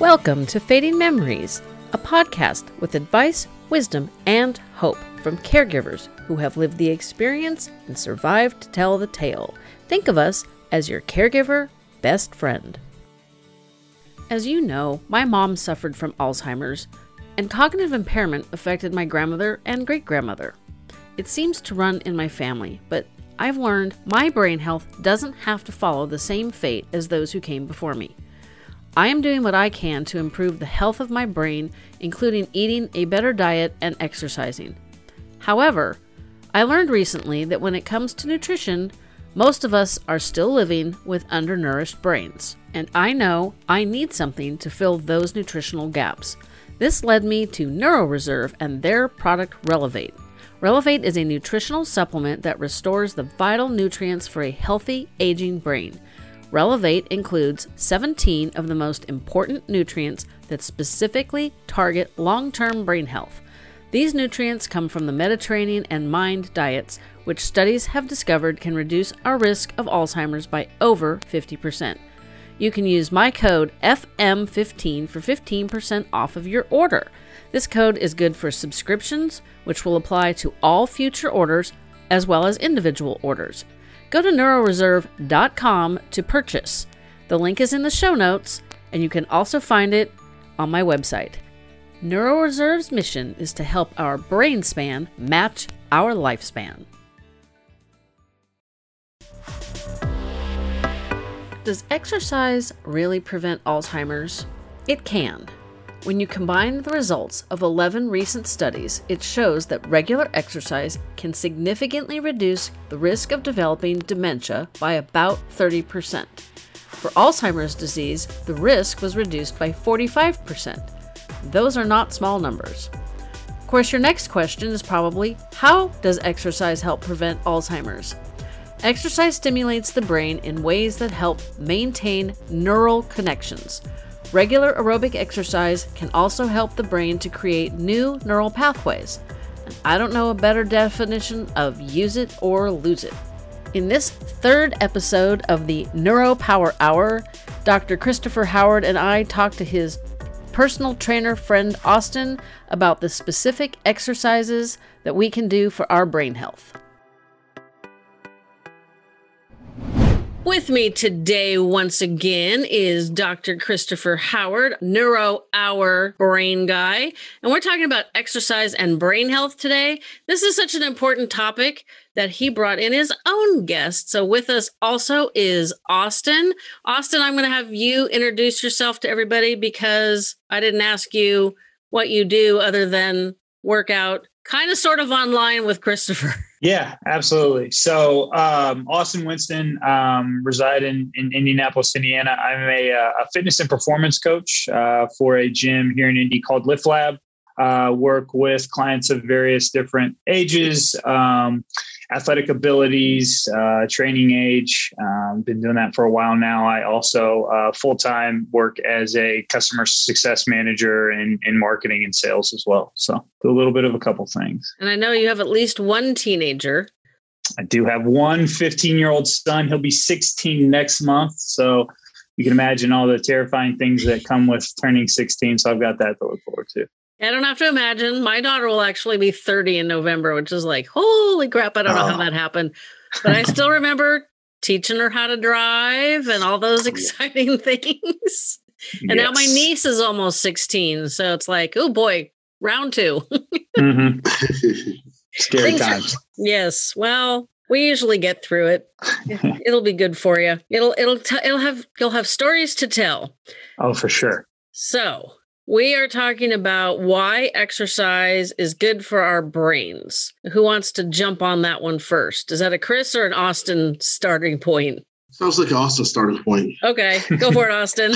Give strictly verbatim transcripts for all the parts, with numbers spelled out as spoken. Welcome to Fading Memories, a podcast with advice, wisdom, and hope from caregivers who have lived the experience and survived to tell the tale. Think of us as your caregiver best friend. As you know, my mom suffered from Alzheimer's, and cognitive impairment affected my grandmother and great-grandmother. It seems to run in my family, but I've learned my brain health doesn't have to follow the same fate as those who came before me. I am doing what I can to improve the health of my brain, including eating a better diet and exercising. However, I learned recently that when it comes to nutrition, most of us are still living with undernourished brains, and I know I need something to fill those nutritional gaps. This led me to NeuroReserve and their product Relevate. Relevate is a nutritional supplement that restores the vital nutrients for a healthy, aging brain. Relevate includes seventeen of the most important nutrients that specifically target long-term brain health. These nutrients come from the Mediterranean and MIND diets, which studies have discovered can reduce our risk of Alzheimer's by over fifty percent. You can use my code F M fifteen for fifteen percent off of your order. This code is good for subscriptions, which will apply to all future orders as well as individual orders. Go to neuroreserve dot com to purchase. The link is in the show notes, and you can also find it on my website. NeuroReserve's mission is to help our brain span match our lifespan. Does exercise really prevent Alzheimer's? It can. When you combine the results of eleven recent studies, it shows that regular exercise can significantly reduce the risk of developing dementia by about thirty percent. For Alzheimer's disease, the risk was reduced by forty-five percent. Those are not small numbers. Of course, your next question is probably, how does exercise help prevent Alzheimer's? Exercise stimulates the brain in ways that help maintain neural connections. Regular aerobic exercise can also help the brain to create new neural pathways. And I don't know a better definition of use it or lose it. In this third episode of the NeuroPower Hour, Doctor Christopher Howard and I talked to his personal trainer friend Austin about the specific exercises that we can do for our brain health. With me today, once again, is Doctor Christopher Howard, Neuro Hour Brain Guy. And we're talking about exercise and brain health today. This is such an important topic that he brought in his own guest. So with us also is Austin. Austin, I'm going to have you introduce yourself to everybody because I didn't ask you what you do other than work out kind of sort of online with Christopher. Yeah, absolutely. So um, Austin Winston, um, reside in, in Indianapolis, Indiana. I'm a, a fitness and performance coach uh, for a gym here in Indy called Lift Lab. Uh, work with clients of various different ages, um, athletic abilities, uh, training age. Um, been doing that for a while now. I also uh, full-time work as a customer success manager in, in marketing and sales as well. So do a little bit of a couple things. And I know you have at least one teenager. I do have one fifteen-year-old son. He'll be sixteen next month. So you can imagine all the terrifying things that come with turning sixteen. So I've got that to look forward to. I don't have to imagine. My daughter will actually be thirty in November, which is like, holy crap. I don't know oh. how that happened, but I still remember teaching her how to drive and all those exciting yeah. things. And yes. now my niece is almost sixteen. So it's like, oh boy, round two. mm-hmm. Scary things times. Are, yes. Well, we usually get through it. It'll be good for you. It'll, it'll, t- it'll have, you'll have stories to tell. Oh, for sure. So we are talking about why exercise is good for our brains. Who wants to jump on that one first? Is that a Chris or an Austin starting point? Sounds like Austin's starting point. Okay, go for it, Austin.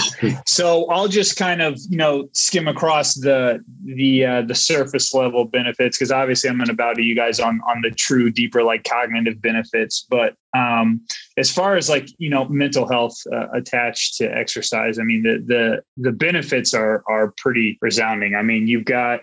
So I'll just kind of, you know, skim across the the uh, the surface level benefits because obviously I'm going to bow to you guys on on the true deeper like cognitive benefits, but um as far as like, you know, mental health uh, attached to exercise, I mean the the the benefits are are pretty resounding. I mean, you've got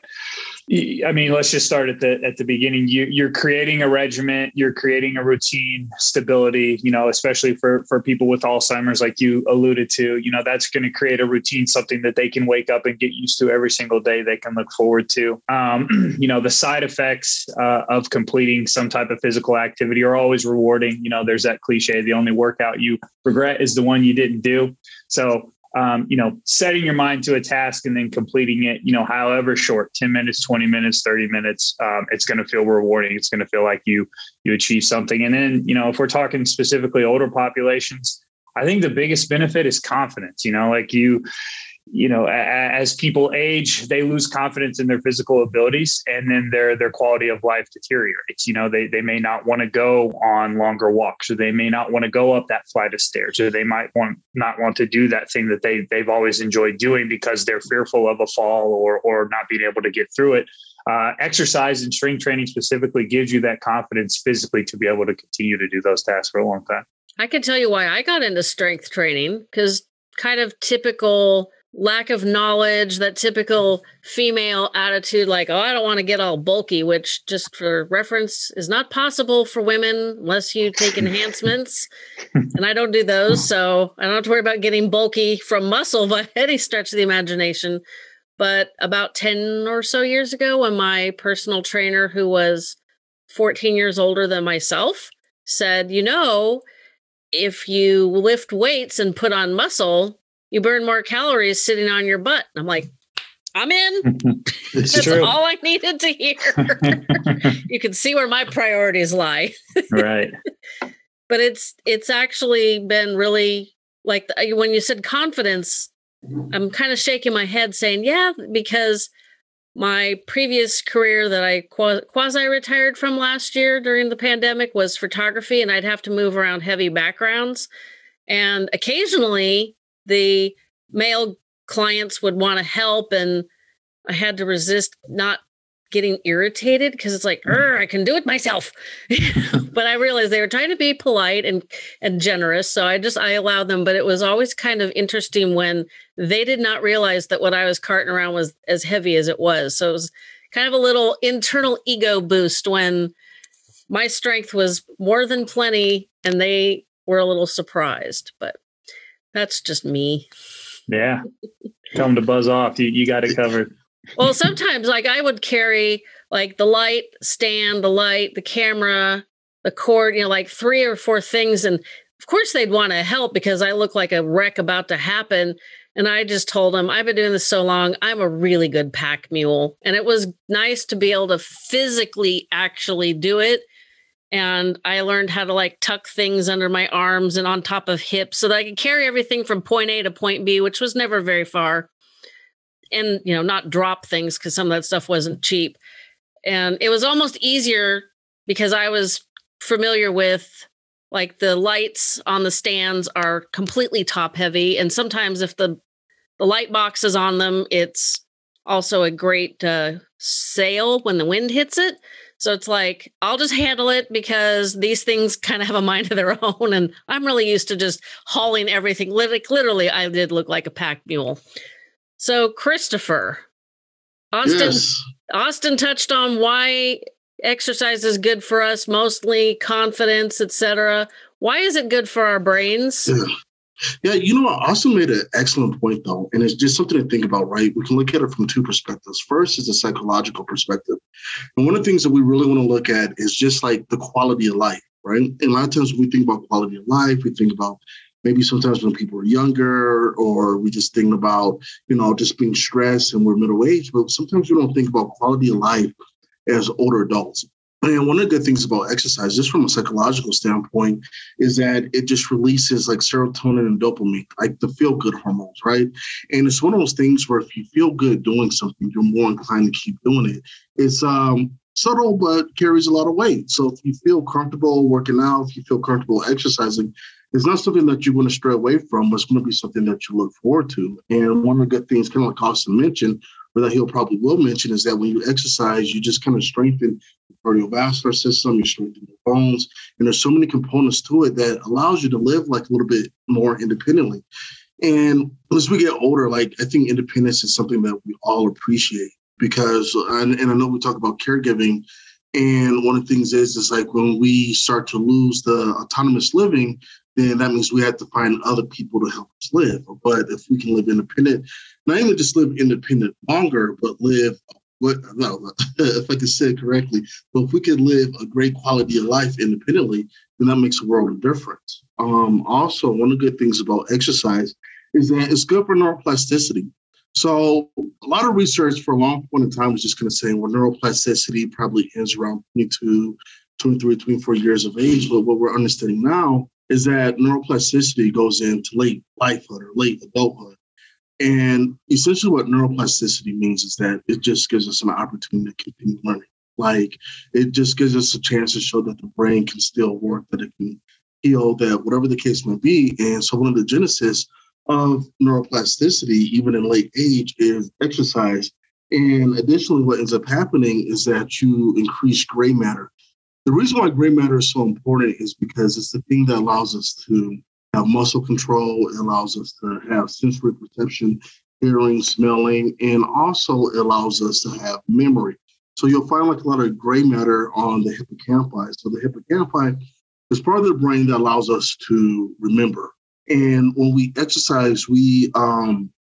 I mean, let's just start at the, at the beginning. You, you're creating a regimen, you're creating a routine, stability, you know, especially for, for people with Alzheimer's, like you alluded to, you know, that's going to create a routine, something that they can wake up and get used to every single day. They can look forward to, um, you know, the side effects uh, of completing some type of physical activity are always rewarding. You know, there's that cliche, the only workout you regret is the one you didn't do. So, Um, you know, setting your mind to a task and then completing it, you know, however short, ten minutes, twenty minutes, thirty minutes, um, it's going to feel rewarding. It's going to feel like you, you achieve something. And then, you know, if we're talking specifically older populations, I think the biggest benefit is confidence. You know, like you, you know, a- as people age, they lose confidence in their physical abilities, and then their, their quality of life deteriorates. You know, they, they may not want to go on longer walks, or they may not want to go up that flight of stairs, or they might want not want to do that thing that they, they've always enjoyed doing because they're fearful of a fall or, or not being able to get through it. Uh, exercise and strength training specifically gives you that confidence physically to be able to continue to do those tasks for a long time. I can tell you why I got into strength training, because kind of typical lack of knowledge, that typical female attitude, like, oh, I don't want to get all bulky, which just for reference is not possible for women unless you take enhancements. And I don't do those. So I don't have to worry about getting bulky from muscle by any stretch of the imagination. But about ten or so years ago, when my personal trainer, who was fourteen years older than myself, said, you know, if you lift weights and put on muscle, you burn more calories sitting on your butt. I'm like, I'm in. That's true. All I needed to hear. You can see where my priorities lie. Right. But it's, it's actually been really, like, the, when you said confidence, I'm kind of shaking my head saying, yeah, because my previous career that I quasi retired from last year during the pandemic was photography, and I'd have to move around heavy backgrounds. And occasionally, the male clients would want to help, and I had to resist not getting irritated, because it's like, I can do it myself. But I realized they were trying to be polite and, and generous. So I just, I allowed them, but it was always kind of interesting when they did not realize that what I was carting around was as heavy as it was. So it was kind of a little internal ego boost when my strength was more than plenty and they were a little surprised, but that's just me. Yeah. Tell them to buzz off. You, you got it covered. Well, sometimes, like, I would carry like the light stand, the light, the camera, the cord, you know, like three or four things. And of course they'd want to help because I look like a wreck about to happen. And I just told them, I've been doing this so long, I'm a really good pack mule. And it was nice to be able to physically actually do it. And I learned how to like tuck things under my arms and on top of hips so that I could carry everything from point A to point B, which was never very far. And, you know, not drop things, because some of that stuff wasn't cheap. And it was almost easier because I was familiar with, like, the lights on the stands are completely top heavy. And sometimes if the, the light box is on them, it's also a great uh, sail when the wind hits it. So it's like, I'll just handle it because these things kind of have a mind of their own. And I'm really used to just hauling everything. Literally, I did look like a pack mule. So Christopher, Austin, yes. Austin touched on why exercise is good for us, mostly confidence, et cetera. Why is it good for our brains? Yeah. Yeah, you know, Austin made an excellent point, though, and it's just something to think about, right? We can look at it from two perspectives. First is the psychological perspective. And one of the things that we really want to look at is just like the quality of life, right? And a lot of times when we think about quality of life, we think about maybe sometimes when people are younger, or we just think about, you know, just being stressed and we're middle-aged, but sometimes we don't think about quality of life as older adults. And one of the good things about exercise, just from a psychological standpoint, is that it just releases like serotonin and dopamine, like the feel-good hormones, right? And it's one of those things where if you feel good doing something, you're more inclined to keep doing it. It's um, subtle, but carries a lot of weight. So if you feel comfortable working out, if you feel comfortable exercising, it's not something that you're going to stray away from, but it's going to be something that you look forward to. And one of the good things, kind of like Austin mentioned, or that he'll probably will mention, is that when you exercise, you just kind of strengthen the cardiovascular system, you strengthen your bones, and there's so many components to it that allows you to live like a little bit more independently. And as we get older, like, I think independence is something that we all appreciate. because, and, and I know we talk about caregiving, and one of the things is, is like when we start to lose the autonomous living, then that means we have to find other people to help us live. But if we can live independent, not even just live independent longer, but live, what, no, if I can say it correctly, but if we could live a great quality of life independently, then that makes a world of difference. Um, also, one of the good things about exercise is that it's good for neuroplasticity. So a lot of research for a long point in time was just going to say, well, neuroplasticity probably ends around twenty-two, twenty-three, twenty-four years of age. But what we're understanding now is that neuroplasticity goes into late lifehood or late adulthood. And essentially what neuroplasticity means is that it just gives us an opportunity to continue learning. Like, it just gives us a chance to show that the brain can still work, that it can heal, that whatever the case may be. And so one of the genesis of neuroplasticity, even in late age, is exercise. And additionally, what ends up happening is that you increase gray matter. The reason why gray matter is so important is because it's the thing that allows us to have muscle control. It allows us to have sensory perception, hearing, smelling, and also it allows us to have memory. So you'll find like a lot of gray matter on the hippocampi. So the hippocampi is part of the brain that allows us to remember. And when we exercise, we um,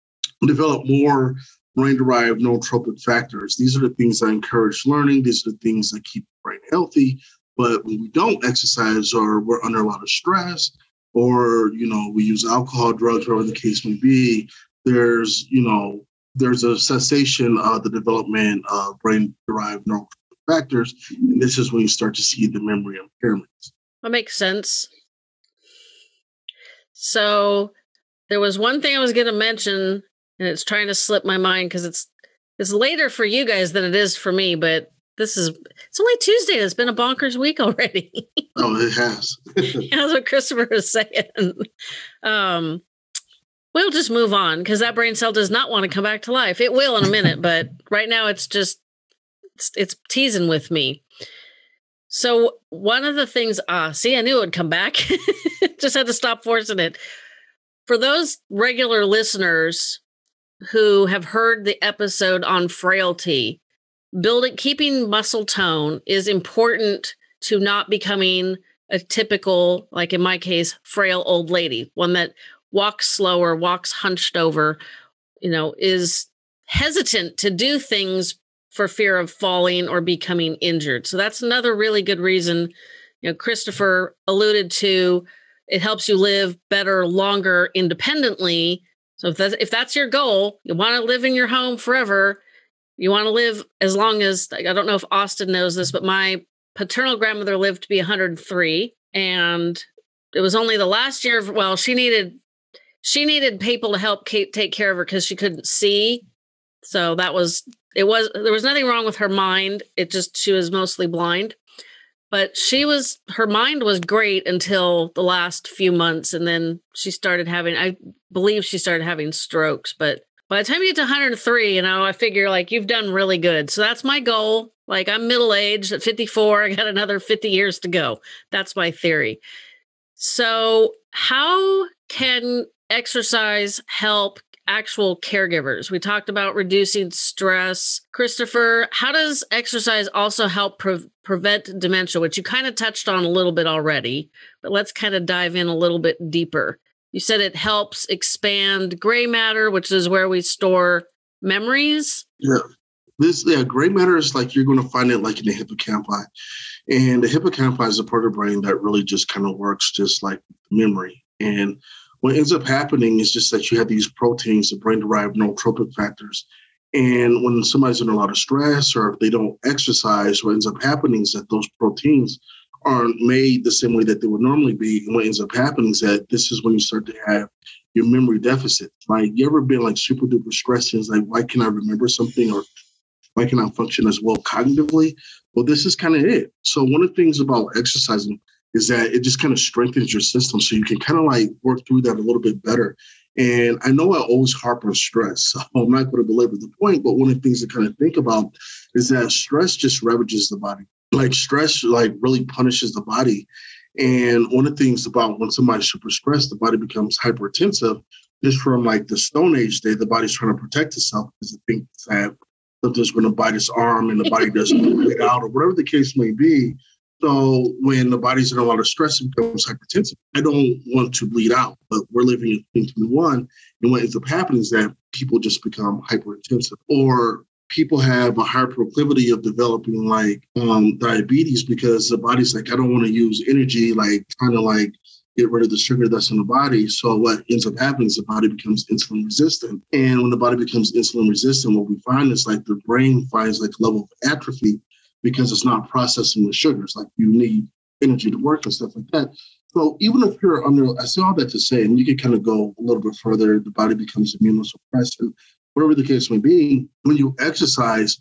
develop more brain-derived neurotropic factors. These are the things that encourage learning. These are the things that keep the brain healthy. But when we don't exercise, or we're under a lot of stress, or, you know, we use alcohol, drugs, whatever the case may be, there's, you know, there's a cessation of the development of brain-derived neurotropic factors. And this is when you start to see the memory impairments. That makes sense. So there was one thing I was going to mention, and it's trying to slip my mind because it's it's later for you guys than it is for me. But this is it's only Tuesday. It's been a bonkers week already. Oh, it has. Yeah, that's what Christopher was saying. Um, we'll just move on because that brain cell does not want to come back to life. It will in a minute, but right now it's just it's, it's teasing with me. So one of the things, ah, see, I knew it would come back. Just had to stop forcing it. For those regular listeners who have heard the episode on frailty, building, keeping muscle tone is important to not becoming a typical, like in my case, frail old lady, one that walks slower, walks hunched over, you know, is hesitant to do things for fear of falling or becoming injured. So that's another really good reason. You know, Christopher alluded to, it helps you live better, longer, independently. So if that's, if that's your goal, you want to live in your home forever, you want to live as long as, I don't know if Austin knows this, but my paternal grandmother lived to be one hundred three. And it was only the last year of, well, she needed, she needed people to help keep, take care of her because she couldn't see. So that was, it was, there was nothing wrong with her mind. It just, she was mostly blind, but she was, her mind was great until the last few months. And then she started having, I believe she started having strokes, but by the time you get to one hundred three, you know, I figure like you've done really good. So that's my goal. Like I'm middle-aged at fifty-four. I got another fifty years to go. That's my theory. So how can exercise help actual caregivers? We talked about reducing stress. Christopher, how does exercise also help pre- prevent dementia, which you kind of touched on a little bit already, but let's kind of dive in a little bit deeper. You said it helps expand gray matter, which is where we store memories. Yeah. This yeah, gray matter is like, you're going to find it like in the hippocampi. And the hippocampi is a part of the brain that really just kind of works just like memory. And what ends up happening is just that you have these proteins, the brain-derived neurotropic factors. And when somebody's under a lot of stress or if they don't exercise, what ends up happening is that those proteins aren't made the same way that they would normally be. And what ends up happening is that this is when you start to have your memory deficit. Like, you ever been like super duper stressed and it's like, why can't I remember something, or why can't I function as well cognitively? Well, this is kind of it. So one of the things about exercising is that it just kind of strengthens your system so you can kind of like work through that a little bit better. And I know I always harp on stress, so I'm not going to belabor the point, but one of the things to kind of think about is that stress just ravages the body. Like stress like really punishes the body. And one of the things about when somebody's super stressed, the body becomes hypertensive. Just from like the Stone Age day, the body's trying to protect itself because it thinks that I'm just going to bite his arm and the body doesn't get out or whatever the case may be. So when the body's in a lot of stress, it becomes hypertensive. I don't want to bleed out, but we're living in twenty twenty-one. And what ends up happening is that people just become hypertensive, or people have a higher proclivity of developing like um, diabetes, because the body's like, I don't want to use energy, like trying to like get rid of the sugar that's in the body. So what ends up happening is the body becomes insulin resistant. And when the body becomes insulin resistant, what we find is like the brain finds like a level of atrophy, because it's not processing the sugars. Like you need energy to work and stuff like that. So even if you're under, I say all that to say, and you can kind of go a little bit further, the body becomes immunosuppressed, and whatever the case may be, when you exercise,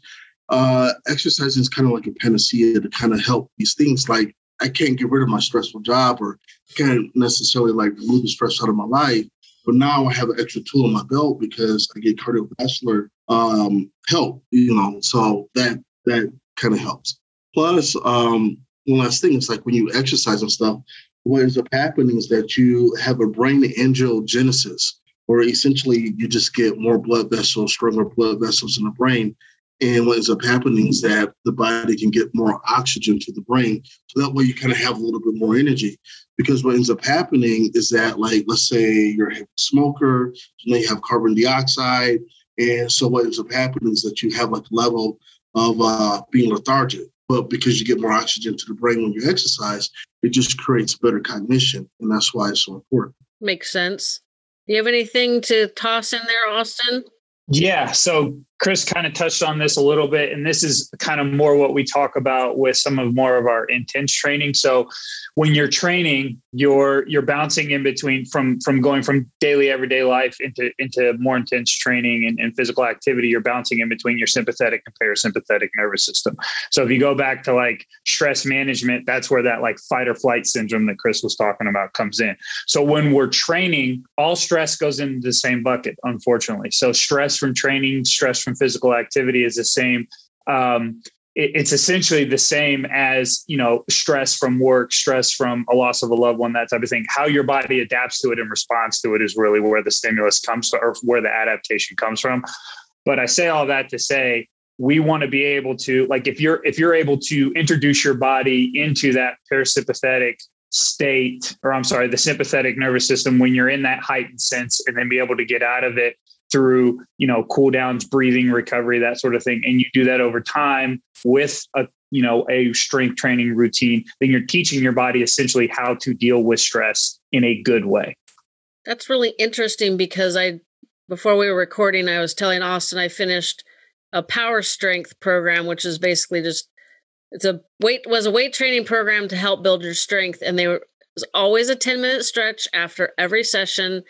uh, exercise is kind of like a panacea to kind of help these things. Like I can't get rid of my stressful job, or can't necessarily like remove the stress out of my life. But now I have an extra tool in my belt because I get cardiovascular um, help, you know, so that, that, kind of helps. Plus, um, one last thing, it's like when you exercise and stuff, what ends up happening is that you have a brain angiogenesis, or essentially you just get more blood vessels, stronger blood vessels in the brain. And what ends up happening is that the body can get more oxygen to the brain. So that way you kind of have a little bit more energy, because what ends up happening is that, like, let's say you're a smoker, so now you have carbon dioxide. And so what ends up happening is that you have like a level of uh, being lethargic, but because you get more oxygen to the brain when you exercise, it just creates better cognition, and that's why it's so important. Makes sense. Do you have anything to toss in there, Austin? Yeah, so Chris kind of touched on this a little bit, and this is kind of more what we talk about with some of more of our intense training. So when you're training, you're you're bouncing in between from from going from daily everyday life into into more intense training and, and physical activity. You're bouncing in between your sympathetic and parasympathetic nervous system. So if you go back to like stress management, that's where that like fight or flight syndrome that Chris was talking about comes in. So when we're training, all stress goes into the same bucket, unfortunately. So stress from training, stress from physical activity is the same. Um, it, it's essentially the same as, you know, stress from work, stress from a loss of a loved one, that type of thing. How your body adapts to it and responds to it is really where the stimulus comes from, or where the adaptation comes from. But I say all that to say, we want to be able to, like, if you're, if you're able to introduce your body into that parasympathetic state, or I'm sorry, the sympathetic nervous system, when you're in that heightened sense, and then be able to get out of it through, you know, cool downs, breathing, recovery, that sort of thing. And you do that over time with a, you know, a strength training routine, then you're teaching your body essentially how to deal with stress in a good way. That's really interesting, because I, before we were recording, I was telling Austin, I finished a power strength program, which is basically just, it's a weight, was a weight training program to help build your strength. And they were, it was always a ten minute stretch after every session.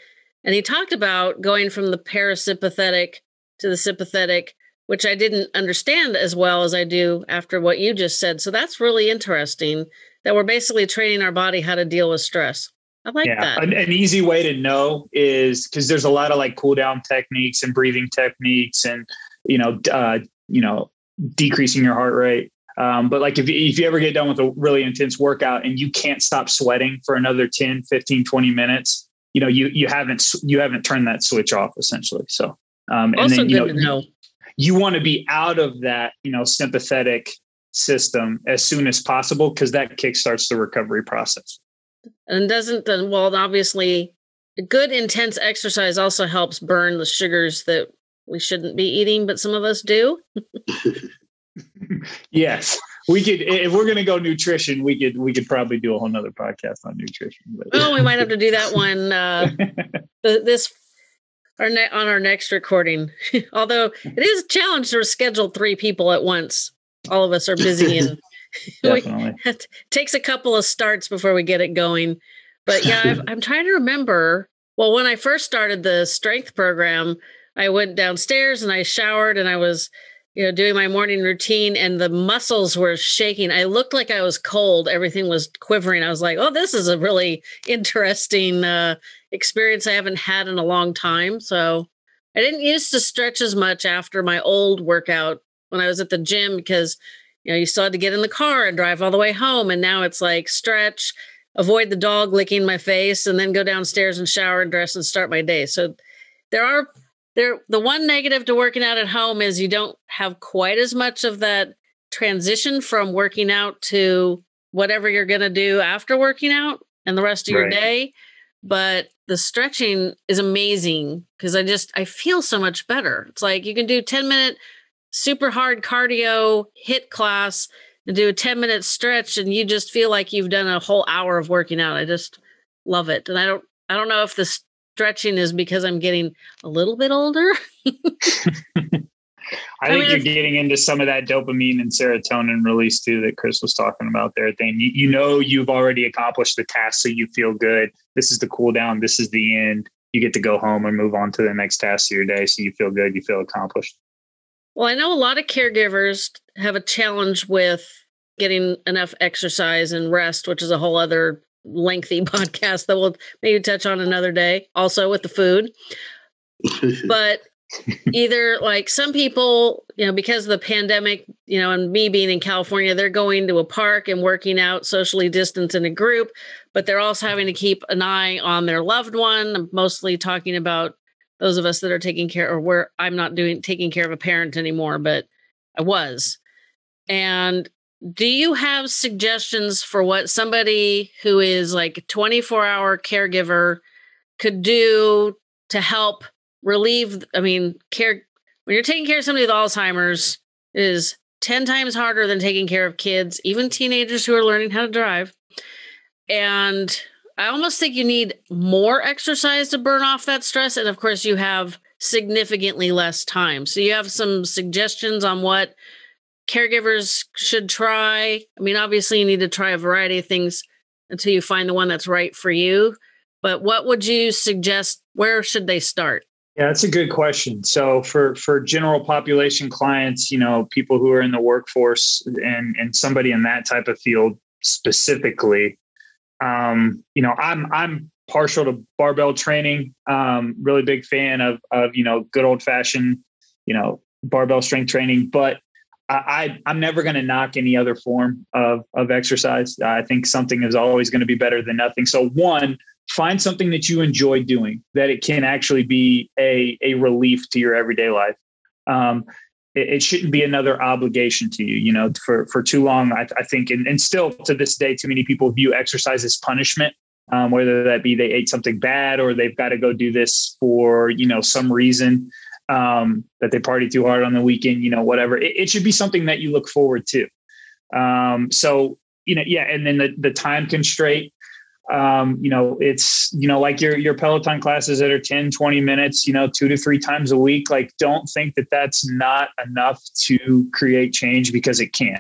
And he talked about going from the parasympathetic to the sympathetic, which I didn't understand as well as I do after what you just said. So that's really interesting, that we're basically training our body how to deal with stress. I like yeah. that. An, an easy way to know is, because there's a lot of like cool down techniques and breathing techniques and, you know, uh, you know, decreasing your heart rate. Um, but like if you, if you ever get done with a really intense workout and you can't stop sweating for another ten, fifteen, twenty minutes, you know, you, you haven't, you haven't turned that switch off essentially. So, um, and then, you know, know. you, you want to be out of that, you know, sympathetic system as soon as possible, because that kickstarts the recovery process. And doesn't then, well, obviously a good intense exercise also helps burn the sugars that we shouldn't be eating, but some of us do. Yes. We could, if we're going to go nutrition, we could, we could probably do a whole nother podcast on nutrition. But well, we might have to do that one, uh, this, our ne- on our next recording. Although it is a challenge to schedule three people at once. All of us are busy, and we, it takes a couple of starts before we get it going. But yeah, I've, I'm trying to remember. Well, when I first started the strength program, I went downstairs and I showered and I was, you know, doing my morning routine, and the muscles were shaking. I looked like I was cold. Everything was quivering. I was like, oh, this is a really interesting uh, experience I haven't had in a long time. So I didn't used to stretch as much after my old workout when I was at the gym, because, you know, you still had to get in the car and drive all the way home. And now it's like stretch, avoid the dog licking my face, and then go downstairs and shower and dress and start my day. So there are there, the one negative to working out at home is you don't have quite as much of that transition from working out to whatever you're going to do after working out and the rest of right. your day. But the stretching is amazing because I just, I feel so much better. It's like you can do ten minute super hard cardio hit class and do a ten minute stretch and you just feel like you've done a whole hour of working out. I just love it. And I don't, I don't know if the stretching is because I'm getting a little bit older. I, I think mean, you're getting into some of that dopamine and serotonin release too that Chris was talking about there. Thing you, you know, you've already accomplished the task, so you feel good. This is the cool down. This is the end. You get to go home and move on to the next task of your day, so you feel good. You feel accomplished. Well, I know a lot of caregivers have a challenge with getting enough exercise and rest, which is a whole other lengthy podcast that we'll maybe touch on another day. Also with the food, but. Either like some people, you know, because of the pandemic, you know, and me being in California, they're going to a park and working out socially distanced in a group, but they're also having to keep an eye on their loved one. I'm mostly talking about those of us that are taking care or where I'm not doing taking care of a parent anymore, but I was. And do you have suggestions for what somebody who is like a twenty-four hour caregiver could do to help relieve? I mean, care when you're taking care of somebody with Alzheimer's is ten times harder than taking care of kids, even teenagers who are learning how to drive. And I almost think you need more exercise to burn off that stress. And of course, you have significantly less time. So you have some suggestions on what caregivers should try. I mean, obviously, you need to try a variety of things until you find the one that's right for you. But what would you suggest? Where should they start? Yeah, that's a good question. So for, for general population clients, you know, people who are in the workforce and, and somebody in that type of field specifically, um, you know, I'm, I'm partial to barbell training, um, really big fan of, of, you know, good old fashioned, you know, barbell strength training, but I, I I'm never going to knock any other form of, of exercise. I think something is always going to be better than nothing. So one, find something that you enjoy doing, that it can actually be a, a relief to your everyday life. Um, it, it shouldn't be another obligation to you, you know, for, for too long. I, I think, and, and still to this day, too many people view exercise as punishment, um, whether that be they ate something bad or they've got to go do this for, you know, some reason, um, that they party too hard on the weekend, you know, whatever. It, it should be something that you look forward to. Um, so, you know, yeah. And then the, the time constraint. Um, you know, it's, you know, like your, your Peloton classes that are ten, twenty minutes, you know, two to three times a week, like, don't think that that's not enough to create change, because it can,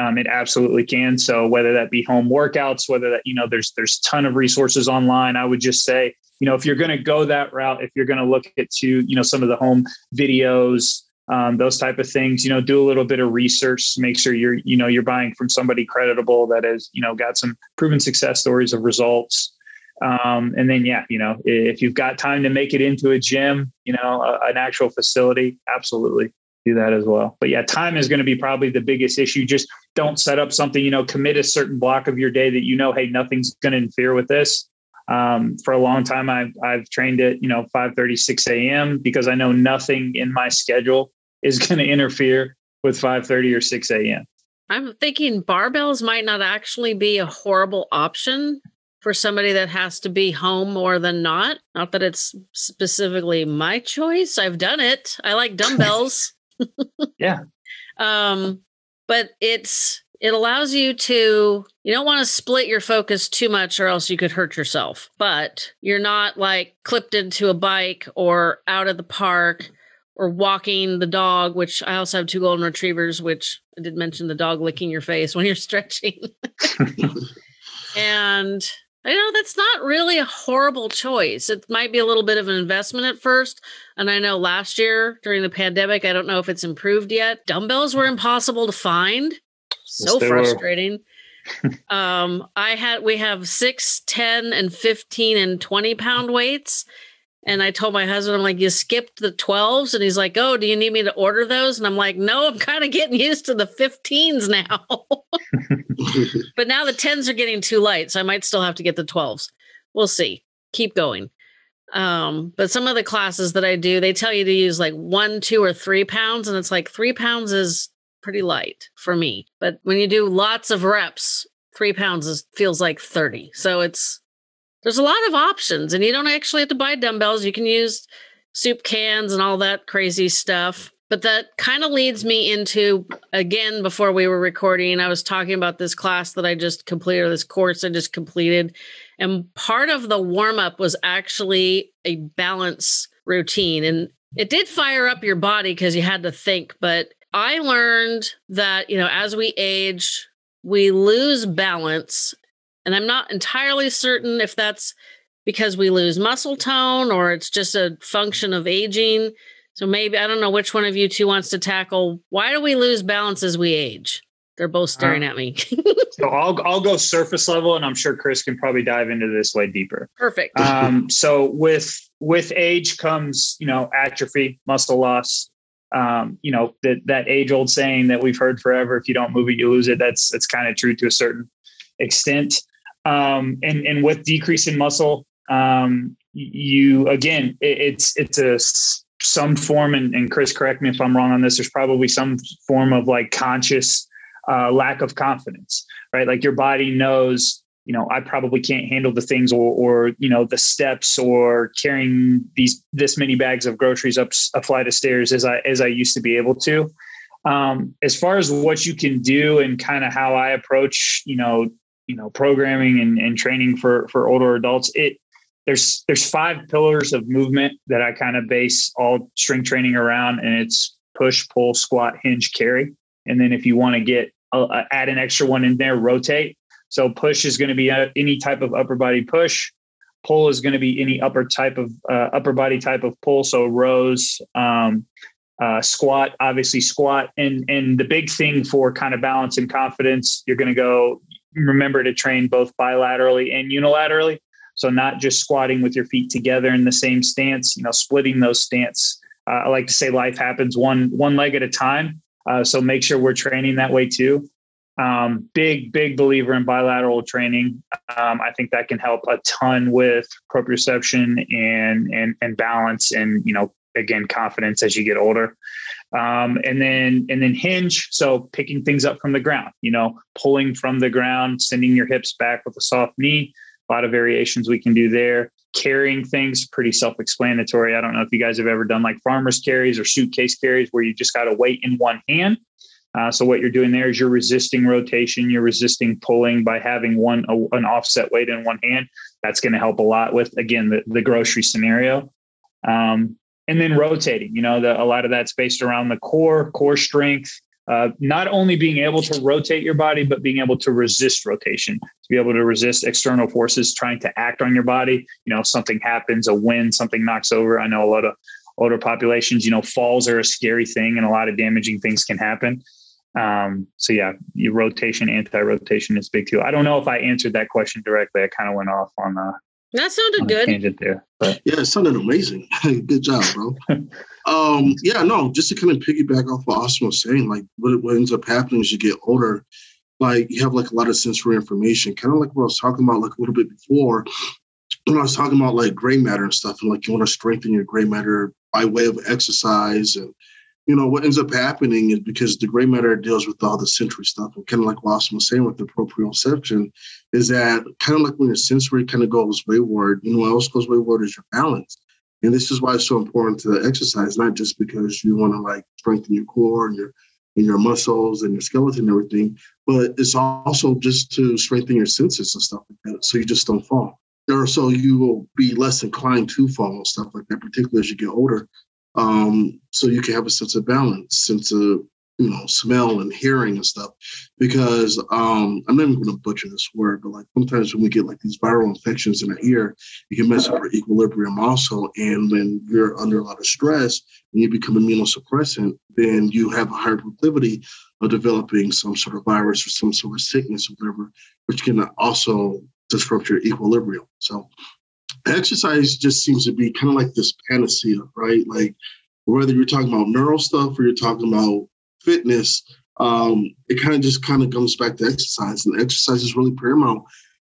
um, it absolutely can. So whether that be home workouts, whether that, you know, there's, there's a ton of resources online. I would just say, you know, if you're going to go that route, if you're going to look at to, you know, some of the home videos, um, those type of things, you know, do a little bit of research, make sure you're, you know, you're buying from somebody credible that has, you know, got some proven success stories of results. Um, and then, yeah, you know, if you've got time to make it into a gym, you know, a, an actual facility, absolutely do that as well. But yeah, time is going to be probably the biggest issue. Just don't set up something, you know, commit a certain block of your day that, you know, hey, nothing's going to interfere with this. Um, for a long time, I've, I've trained at, you know, five thirty, six a.m. because I know nothing in my schedule is going to interfere with five thirty or six a.m. I'm thinking barbells might not actually be a horrible option for somebody that has to be home more than not. Not that it's specifically my choice. I've done it. I like dumbbells. Yeah. Um, but it's, it allows you to, you don't want to split your focus too much or else you could hurt yourself, but you're not like clipped into a bike or out at the park or walking the dog, which I also have two golden retrievers, which I did mention the dog licking your face when you're stretching. And I know that's not really a horrible choice. It might be a little bit of an investment at first. And I know last year during the pandemic, I don't know if it's improved yet, dumbbells were impossible to find. So yes, frustrating. um, I had, we have six, ten and fifteen and twenty pound weights. And I told my husband, I'm like, you skipped the twelves. And he's like, oh, do you need me to order those? And I'm like, no, I'm kind of getting used to the fifteens now, but now the tens are getting too light. So I might still have to get the twelves. We'll see. Keep going. Um, but some of the classes that I do, they tell you to use like one, two, or three pounds. And it's like three pounds is pretty light for me. But when you do lots of reps, three pounds is, feels like thirty. So it's, there's a lot of options, and you don't actually have to buy dumbbells. You can use soup cans and all that crazy stuff. But that kind of leads me into, again, before we were recording, I was talking about this class that I just completed, or this course I just completed. And part of the warm-up was actually a balance routine. And it did fire up your body because you had to think. But I learned that, you know, as we age, we lose balance. And I'm not entirely certain if that's because we lose muscle tone or it's just a function of aging. So maybe, I don't know which one of you two wants to tackle. Why do we lose balance as we age? They're both staring uh, at me. So I'll I'll go surface level, and I'm sure Chris can probably dive into this way deeper. Perfect. Um, so with with age comes, you know, atrophy, muscle loss. Um, you know, that that age old saying that we've heard forever: if you don't move it, you lose it. That's that's kind of true to a certain extent. Um, and and with decrease in muscle, um, you again, it, it's it's a some form, and, and Chris, correct me if I'm wrong on this, there's probably some form of like conscious uh, lack of confidence, right? Like your body knows, you know, I probably can't handle the things or, or, you know, the steps or carrying these, this many bags of groceries up a flight of stairs as I, as I used to be able to. Um, as far as what you can do and kind of how I approach, you know, you know, programming and, and training for, for older adults, it, There's there's five pillars of movement that I kind of base all strength training around, and it's push, pull, squat, hinge, carry. And then if you want to get uh, add an extra one in there, rotate. So push is going to be any type of upper body push. Pull is going to be any upper type of uh, upper body type of pull. So rows, um, uh, squat, obviously squat. And and the big thing for kind of balance and confidence, you're going to go remember to train both bilaterally and unilaterally. So not just squatting with your feet together in the same stance, you know, splitting those stance. Uh, I like to say life happens one one leg at a time. Uh, so make sure we're training that way too. Um, big, big believer in bilateral training. Um, I think that can help a ton with proprioception and, and, and balance and, you know, again, confidence as you get older. Um, and then, and then hinge. So picking things up from the ground, you know, pulling from the ground, sending your hips back with a soft knee. A lot of variations we can do there. Carrying things, pretty self-explanatory. I don't know if you guys have ever done like farmer's carries or suitcase carries where you just got to weight in one hand. Uh, so what you're doing there is you're resisting rotation. You're resisting pulling by having one a, an offset weight in one hand. That's going to help a lot with, again, the, the grocery scenario. Um, and then rotating, you know, the, a lot of that's based around the core, core strength. Uh, not only being able to rotate your body, but being able to resist rotation, to be able to resist external forces trying to act on your body. You know, something happens, a wind, something knocks over. I know a lot of older populations, you know, falls are a scary thing and a lot of damaging things can happen. Um, so yeah, your rotation, anti-rotation is big too. I don't know if I answered that question directly. I kind of went off on uh, that sounded good. There, but. Yeah, it sounded amazing. Good job, bro. um, yeah, no, just to kind of piggyback off what Austin was saying, like what, what ends up happening as you get older, like you have like a lot of sensory information, kind of like what I was talking about like a little bit before when I was talking about like gray matter and stuff, and like you want to strengthen your gray matter by way of exercise. And, you know, what ends up happening is because the gray matter deals with all the sensory stuff, and kind of like what Austin was saying with the proprioception, is that kind of like when your sensory kind of goes wayward, you know, what else goes wayward is your balance. And this is why it's so important to exercise, not just because you want to like strengthen your core and your and your muscles and your skeleton and everything, but it's also just to strengthen your senses and stuff like that, so you just don't fall. Or so you will be less inclined to fall and stuff like that, particularly as you get older. Um, so you can have a sense of balance, sense of, you know, smell and hearing and stuff, because um, I'm not even going to butcher this word, but like sometimes when we get like these viral infections in our ear, you can mess up our equilibrium also. And when you're under a lot of stress and you become immunosuppressant, then you have a higher proclivity of developing some sort of virus or some sort of sickness or whatever, which can also disrupt your equilibrium. So exercise just seems to be kind of like this panacea, right? Like whether you're talking about neural stuff or you're talking about fitness, um, it kind of just kind of comes back to exercise. And exercise is really paramount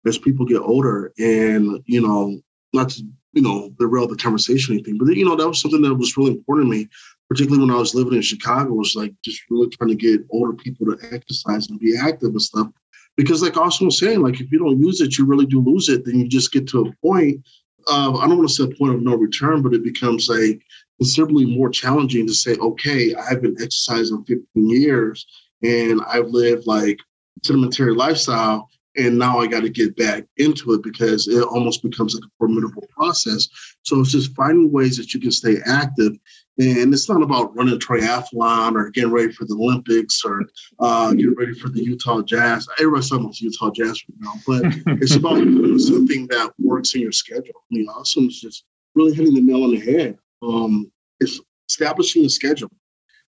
as people get older. And, you know, not to you know, the relevant conversation or anything. But, you know, that was something that was really important to me, particularly when I was living in Chicago, was like just really trying to get older people to exercise and be active and stuff. Because like Austin was saying, like, if you don't use it, you really do lose it. Then you just get to a point of, I don't want to say a point of no return, but it becomes like considerably more challenging to say, okay, I've been exercising fifteen years and I've lived like sedentary lifestyle. And now I got to get back into it, because it almost becomes like a formidable process. So it's just finding ways that you can stay active. And it's not about running a triathlon or getting ready for the Olympics or uh, getting ready for the Utah Jazz. Everybody's talking about Utah Jazz right now, but it's about doing something that works in your schedule. I mean, awesome is just really hitting the nail on the head. Um, it's establishing a schedule,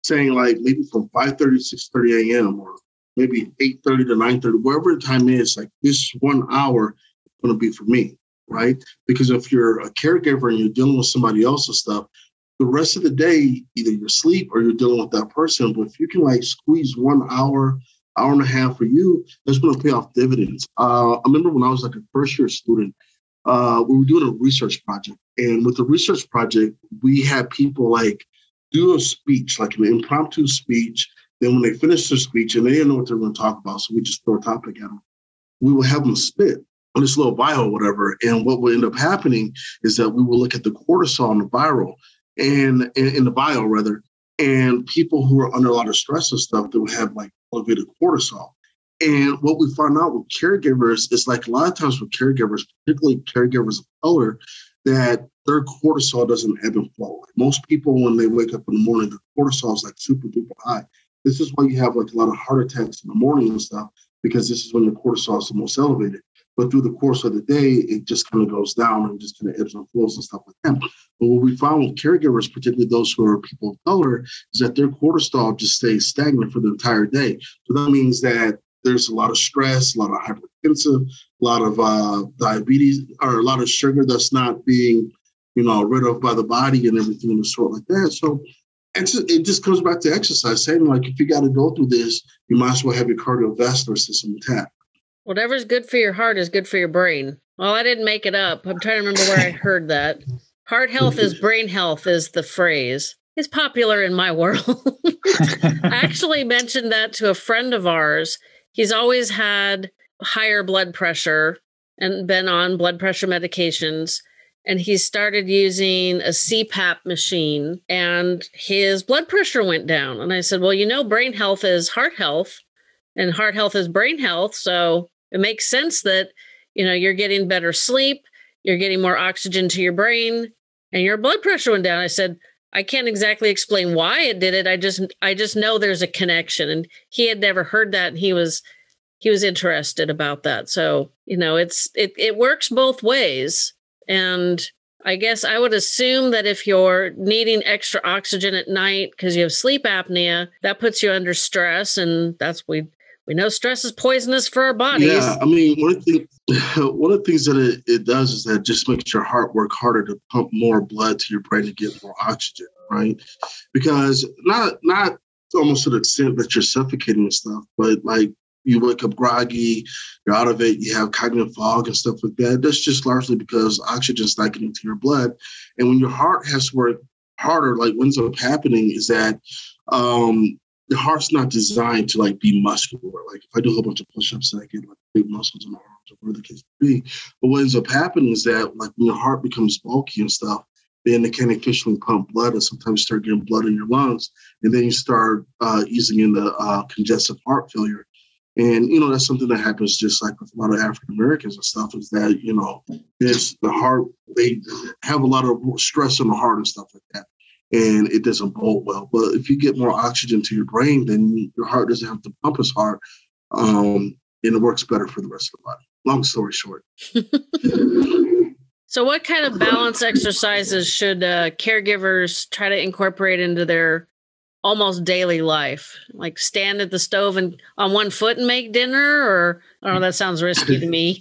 saying like maybe from five thirty to six thirty a.m. or maybe eight thirty to nine thirty, wherever the time is, like this one hour is going to be for me, right? Because if you're a caregiver and you're dealing with somebody else's stuff, the rest of the day, either you're asleep or you're dealing with that person. But if you can like squeeze one hour, hour and a half for you, that's going to pay off dividends. Uh, I remember when I was like a first year student, uh, we were doing a research project. And with the research project, we had people like do a speech, like an impromptu speech. Then when they finished their speech and they didn't know what they were going to talk about, so we just throw a topic at them, we would have them spit on this little vial or whatever. And what would end up happening is that we would look at the cortisol in the viral and in the vial rather, and people who are under a lot of stress and stuff, they would have like elevated cortisol. And what we found out with caregivers is like a lot of times with caregivers, particularly caregivers of color, that their cortisol doesn't ebb and flow. Like most people, when they wake up in the morning, their cortisol is like super duper high. This is why you have like a lot of heart attacks in the morning and stuff, because this is when your cortisol is the most elevated. But through the course of the day, it just kind of goes down and just kind of ebbs and flows and stuff like that. But what we found with caregivers, particularly those who are people of color, is that their cortisol just stays stagnant for the entire day. So that means that there's a lot of stress, a lot of hypertensive, a lot of uh, diabetes, or a lot of sugar that's not being, you know, rid of by the body and everything of the sort like that. So it just comes back to exercise, saying like, if you got to go through this, you might as well have your cardiovascular system intact. Whatever's good for your heart is good for your brain. Well, I didn't make it up. I'm trying to remember where I heard that. Heart health is brain health is the phrase. It's popular in my world. I actually mentioned that to a friend of ours. He's always had higher blood pressure and been on blood pressure medications. And he started using a C PAP machine and his blood pressure went down. And I said, well, you know, brain health is heart health and heart health is brain health. So it makes sense that, you know, you're getting better sleep, you're getting more oxygen to your brain and your blood pressure went down. I said, I can't exactly explain why it did it. I just, I just know there's a connection. And he had never heard that. And he was, he was interested about that. So, you know, it's, it, it works both ways. And I guess I would assume that if you're needing extra oxygen at night because you have sleep apnea, that puts you under stress. And that's, we we know stress is poisonous for our bodies. Yeah, I mean, one of the, one of the things that it, it does is that it just makes your heart work harder to pump more blood to your brain to get more oxygen, right? Because not not almost to the extent that you're suffocating and stuff, but like, you wake up groggy, you're out of it, you have cognitive fog and stuff like that. That's just largely because oxygen's not getting to your blood. And when your heart has to work harder, like what ends up happening is that um, the heart's not designed to like be muscular. Like if I do a whole bunch of push-ups, I get like big muscles in my arms or whatever the case may be. But what ends up happening is that like when your heart becomes bulky and stuff, then it can efficiently pump blood and sometimes start getting blood in your lungs. And then you start uh, easing in the uh, congestive heart failure. And, you know, that's something that happens just like with a lot of African-Americans and stuff is that, you know, there's the heart, they have a lot of stress on the heart and stuff like that. And it doesn't bode well. But if you get more oxygen to your brain, then your heart doesn't have to pump as hard. Um, and it works better for the rest of the body. Long story short. So what kind of balance exercises should uh, caregivers try to incorporate into their almost daily life, like stand at the stove and on one foot and make dinner? Or I don't know, that sounds risky to me.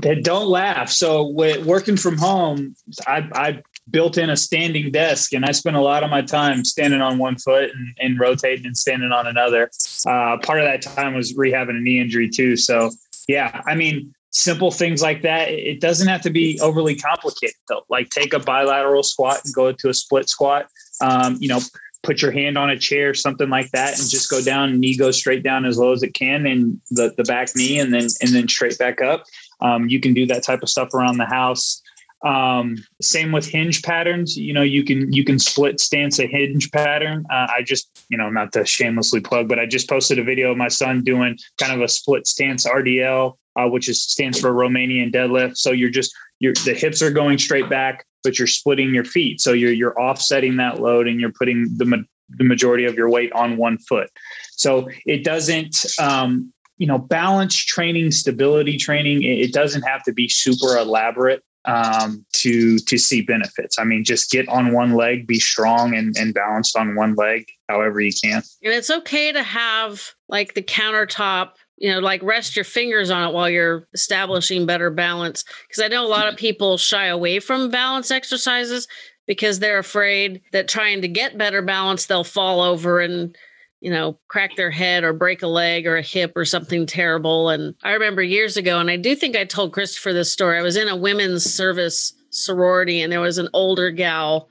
Don't laugh. So working from home, I, I built in a standing desk and I spent a lot of my time standing on one foot and, and rotating and standing on another. Uh, part of that time was rehabbing a knee injury too. So yeah, I mean, simple things like that. It doesn't have to be overly complicated though. Like take a bilateral squat and go to a split squat. Um, you know, put your hand on a chair, something like that, and just go down. Knee goes straight down as low as it can, and the, the back knee, and then and then straight back up. Um, you can do that type of stuff around the house. Um, same with hinge patterns. You know, you can you can split stance a hinge pattern. Uh, I just, you know, not to shamelessly plug, but I just posted a video of my son doing kind of a split stance R D L, uh, which is stands for Romanian deadlift. So you're just you're the hips are going straight back, but you're splitting your feet. So you're, you're offsetting that load and you're putting the, ma- the majority of your weight on one foot. So it doesn't, um, you know, balance training, stability training, it doesn't have to be super elaborate, um, to, to see benefits. I mean, just get on one leg, be strong and, and balanced on one leg, however you can. And it's okay to have like the countertop, you know, like rest your fingers on it while you're establishing better balance. Because I know a lot of people shy away from balance exercises because they're afraid that trying to get better balance, they'll fall over and, you know, crack their head or break a leg or a hip or something terrible. And I remember years ago, and I do think I told Christopher this story. I was in a women's service sorority and there was an older gal,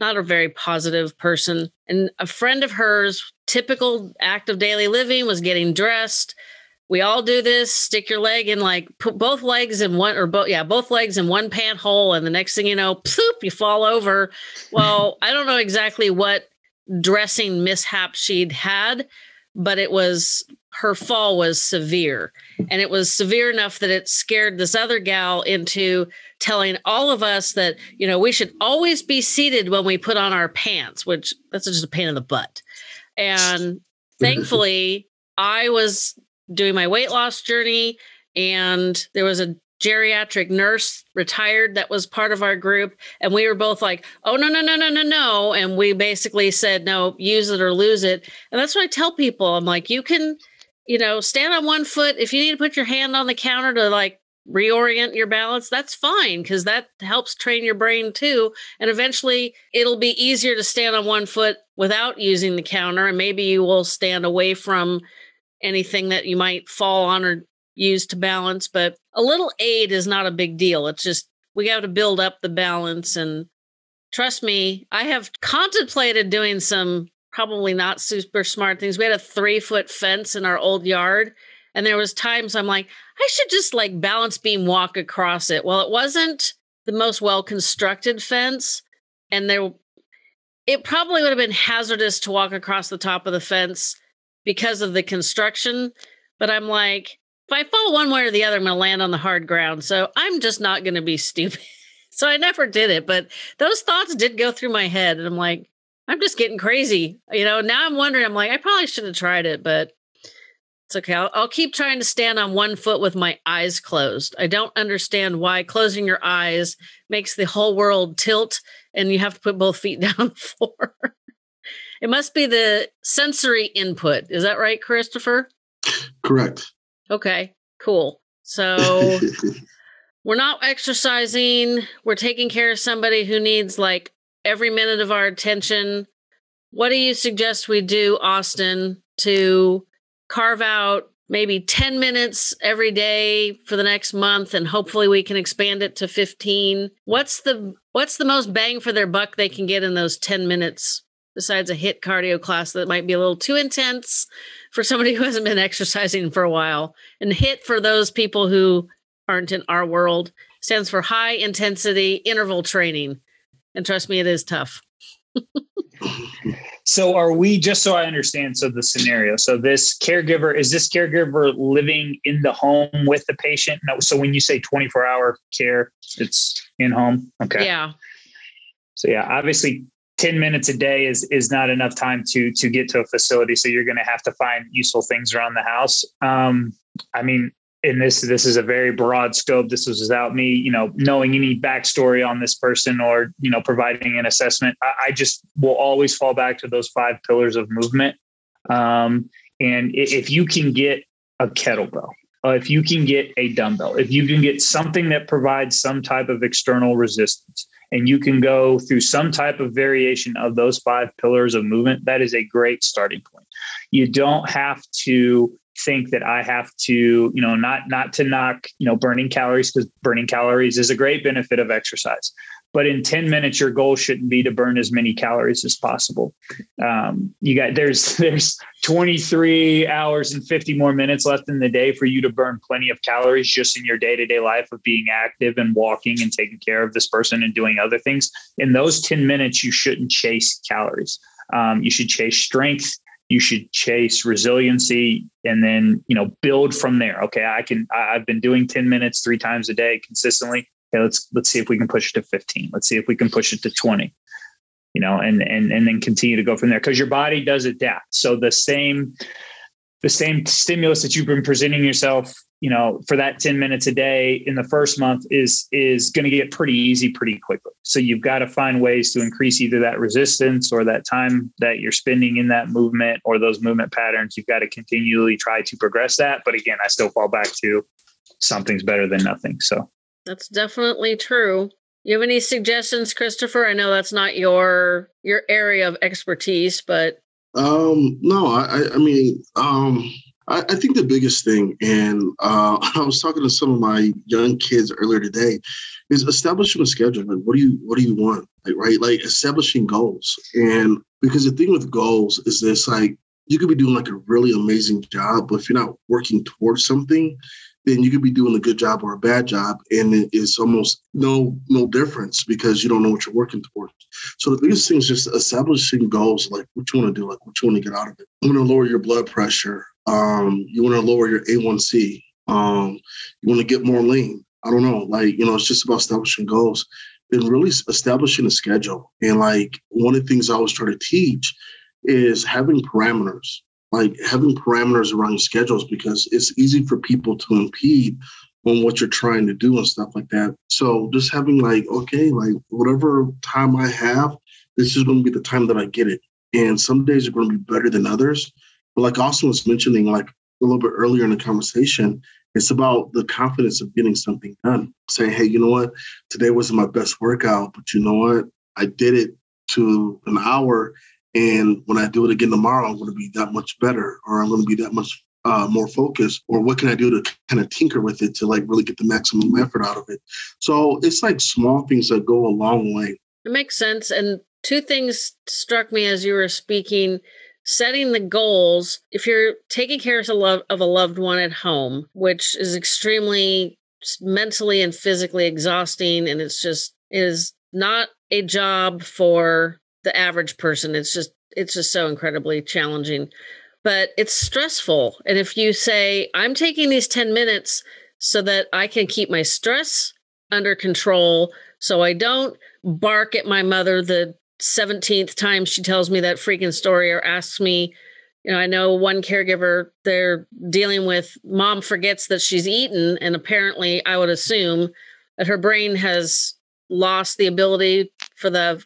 not a very positive person. And a friend of hers, typical act of daily living, was getting dressed. We all do this, stick your leg in, like put both legs in one or both. Yeah. Both legs in one pant hole. And the next thing you know, poof, you fall over. Well, I don't know exactly what dressing mishap she'd had, but it was, her fall was severe, and it was severe enough that it scared this other gal into telling all of us that, you know, we should always be seated when we put on our pants, which that's just a pain in the butt. And thankfully I was doing my weight loss journey, and there was a geriatric nurse, retired, that was part of our group. And we were both like, oh, no, no, no, no, no, no. And we basically said, no, use it or lose it. And that's what I tell people. I'm like, you can, you know, stand on one foot. If you need to put your hand on the counter to like reorient your balance, that's fine, because that helps train your brain too. And eventually it'll be easier to stand on one foot without using the counter. And maybe you will stand away from anything that you might fall on or use to balance, but a little aid is not a big deal. It's just, we got to build up the balance. And trust me, I have contemplated doing some probably not super smart things. We had a three foot fence in our old yard, and there was times I'm like, I should just like balance beam walk across it. Well, it wasn't the most well-constructed fence, and there, it probably would have been hazardous to walk across the top of the fence because of the construction. But I'm like, if I fall one way or the other, I'm going to land on the hard ground. So I'm just not going to be stupid. So I never did it, but those thoughts did go through my head. And I'm like, I'm just getting crazy. You know, now I'm wondering, I'm like, I probably should have tried it, but it's okay. I'll, I'll keep trying to stand on one foot with my eyes closed. I don't understand why closing your eyes makes the whole world tilt and you have to put both feet down on the floor. It must be the sensory input. Is that right, Christopher? Correct. Okay, cool. So we're not exercising. We're taking care of somebody who needs like every minute of our attention. What do you suggest we do, Austin, to carve out maybe ten minutes every day for the next month? And hopefully we can expand it to fifteen. What's the, what's the most bang for their buck they can get in those ten minutes? Besides a HIIT cardio class that might be a little too intense for somebody who hasn't been exercising for a while. And HIIT, for those people who aren't in our world, stands for high intensity interval training. And trust me, it is tough. So are we, just so I understand, so the scenario, so this caregiver, is this caregiver living in the home with the patient? No. So when you say twenty-four hour care, it's in home. Okay. Yeah. So yeah, obviously ten minutes a day is, is not enough time to, to get to a facility. So you're going to have to find useful things around the house. Um, I mean, in this, this is a very broad scope. This was without me, you know, knowing any backstory on this person or, you know, providing an assessment. I, I just will always fall back to those five pillars of movement. Um, and if you can get a kettlebell, uh, if you can get a dumbbell, if you can get something that provides some type of external resistance, and you can go through some type of variation of those five pillars of movement, that is a great starting point. You don't have to think that I have to, you know, not, not to knock, you know, burning calories, because burning calories is a great benefit of exercise, but in ten minutes, your goal shouldn't be to burn as many calories as possible. Um, you got, there's, there's twenty-three hours and fifty more minutes left in the day for you to burn plenty of calories just in your day-to-day life of being active and walking and taking care of this person and doing other things. In those ten minutes, you shouldn't chase calories. Um, you should chase strength. You should chase resiliency, and then, you know, build from there. Okay. I can, I've been doing ten minutes three times a day consistently. Okay, let's, let's see if we can push it to fifteen. Let's see if we can push it to twenty, you know, and, and, and then continue to go from there, because your body does adapt. So the same, the same stimulus that you've been presenting yourself, you know, for that ten minutes a day in the first month is, is going to get pretty easy pretty quickly. So you've got to find ways to increase either that resistance or that time that you're spending in that movement or those movement patterns. You've got to continually try to progress that. But again, I still fall back to something's better than nothing. So that's definitely true. You have any suggestions, Christopher? I know that's not your, your area of expertise, but. Um, no, I, I mean, um, I, I think the biggest thing, and uh, I was talking to some of my young kids earlier today, is establishing a schedule. Like, what do you, what do you want? Like, right? Like establishing goals. And because the thing with goals is this, like, you could be doing like a really amazing job, but if you're not working towards something, then you could be doing a good job or a bad job, and it's almost no no difference because you don't know what you're working towards. So the biggest thing is just establishing goals, like what you want to do, like what you want to get out of it. You want to lower your blood pressure. Um, you want to lower your A one C. Um, you want to get more lean. I don't know. Like, you know, it's just about establishing goals and really establishing a schedule. And like one of the things I always try to teach is having parameters. Like having parameters around your schedules, because it's easy for people to impede on what you're trying to do and stuff like that. So just having like, okay, like whatever time I have, this is going to be the time that I get it. And some days are going to be better than others. But like Austin was mentioning like a little bit earlier in the conversation, it's about the confidence of getting something done. Saying, hey, you know what? Today wasn't my best workout, but you know what? I did it to an hour. And when I do it again tomorrow, I'm going to be that much better, or I'm going to be that much uh, more focused, or what can I do to kind of tinker with it to like really get the maximum effort out of it? So it's like small things that go a long way. It makes sense. And two things struck me as you were speaking, setting the goals. If you're taking care of a lo- of a loved one at home, which is extremely mentally and physically exhausting, and it's just it is not a job for the average person. It's just, it's just so incredibly challenging, but it's stressful. And if you say, I'm taking these ten minutes so that I can keep my stress under control, so I don't bark at my mother the seventeenth time she tells me that freaking story or asks me, you know, I know one caregiver, they're dealing with mom forgets that she's eaten. And apparently I would assume that her brain has lost the ability for the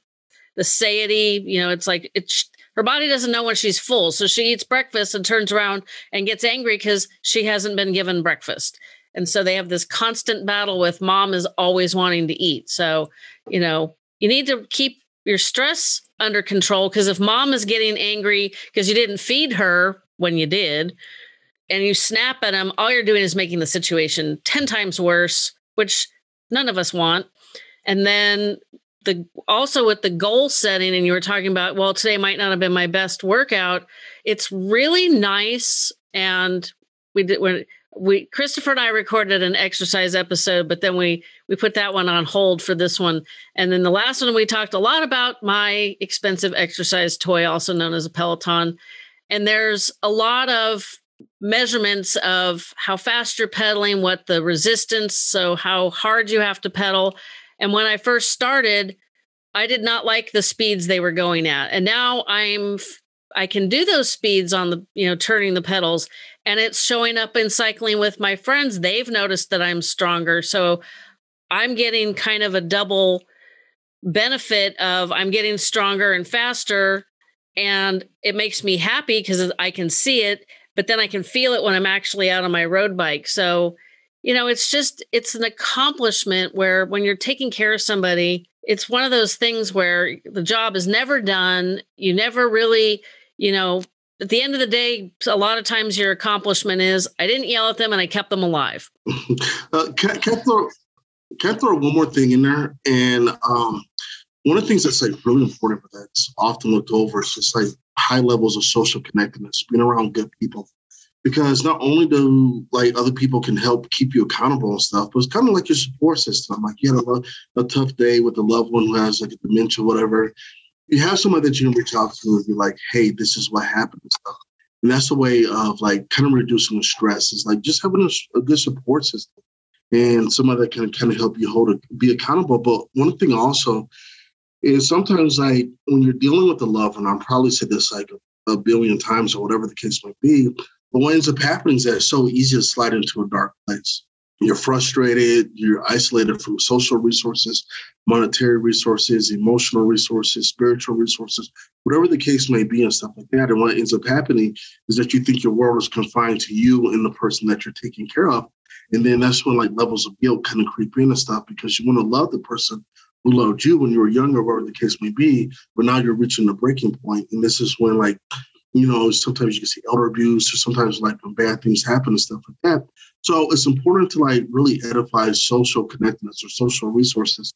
the satiety, you know, it's like it's her body doesn't know when she's full. So she eats breakfast and turns around and gets angry because she hasn't been given breakfast. And so they have this constant battle with mom is always wanting to eat. So, you know, you need to keep your stress under control, because if mom is getting angry because you didn't feed her when you did and you snap at them, all you're doing is making the situation ten times worse, which none of us want. And then The, also with the goal setting, and you were talking about, well, today might not have been my best workout. It's really nice. And we did when we, Christopher and I recorded an exercise episode, but then we, we put that one on hold for this one. And then the last one, we talked a lot about my expensive exercise toy, also known as a Peloton. And there's a lot of measurements of how fast you're pedaling, what the resistance, so how hard you have to pedal. And when I first started, I did not like the speeds they were going at. And now I'm, I can do those speeds on the, you know, turning the pedals, and it's showing up in cycling with my friends. They've noticed that I'm stronger. So I'm getting kind of a double benefit of I'm getting stronger and faster, and it makes me happy because I can see it, but then I can feel it when I'm actually out on my road bike. So you know, it's just, it's an accomplishment where when you're taking care of somebody, it's one of those things where the job is never done. You never really, you know, at the end of the day, a lot of times your accomplishment is I didn't yell at them and I kept them alive. uh, can, I, can, I throw, can I throw one more thing in there? And um, one of the things that's like really important, but that's often looked over, is just like high levels of social connectedness, being around good people. Because not only do like other people can help keep you accountable and stuff, but it's kind of like your support system. Like you had a, a tough day with a loved one who has like a dementia, whatever. You have somebody that you can reach out to and be like, "Hey, this is what happened," and stuff. And that's a way of like kind of reducing the stress. Is like just having a, a good support system and somebody that can kind of help you hold it, be accountable. But one thing also is sometimes like when you're dealing with a loved one, I've probably said this like a, a billion times or whatever the case might be. But what ends up happening is that it's so easy to slide into a dark place. You're frustrated. You're isolated from social resources, monetary resources, emotional resources, spiritual resources, whatever the case may be and stuff like that. And what ends up happening is that you think your world is confined to you and the person that you're taking care of. And then that's when like levels of guilt kind of creep in and stuff because you want to love the person who loved you when you were younger, whatever the case may be. But now you're reaching the breaking point. And this is when like, you know, sometimes you can see elder abuse or sometimes like when bad things happen and stuff like that. So it's important to like really edify social connectedness or social resources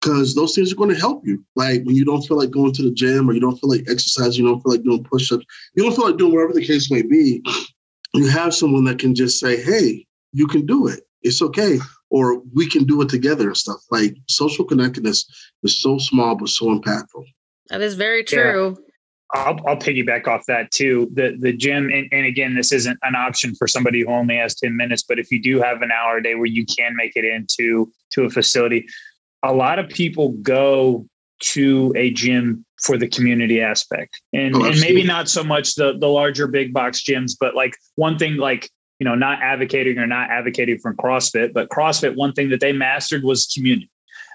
because those things are going to help you. Like when you don't feel like going to the gym or you don't feel like exercising, you don't feel like doing push-ups, you don't feel like doing whatever the case may be, you have someone that can just say, "Hey, you can do it. It's okay." Or "We can do it together" and stuff. Like social connectedness is so small but so impactful. That is very true. Yeah. I'll, I'll piggyback off that too. The the gym, and, and again, this isn't an option for somebody who only has ten minutes, but if you do have an hour a day where you can make it into to a facility, a lot of people go to a gym for the community aspect. And, oh, and maybe not so much the the larger big box gyms, but like one thing, like, you know, not advocating or not advocating from CrossFit, but CrossFit, one thing that they mastered was community.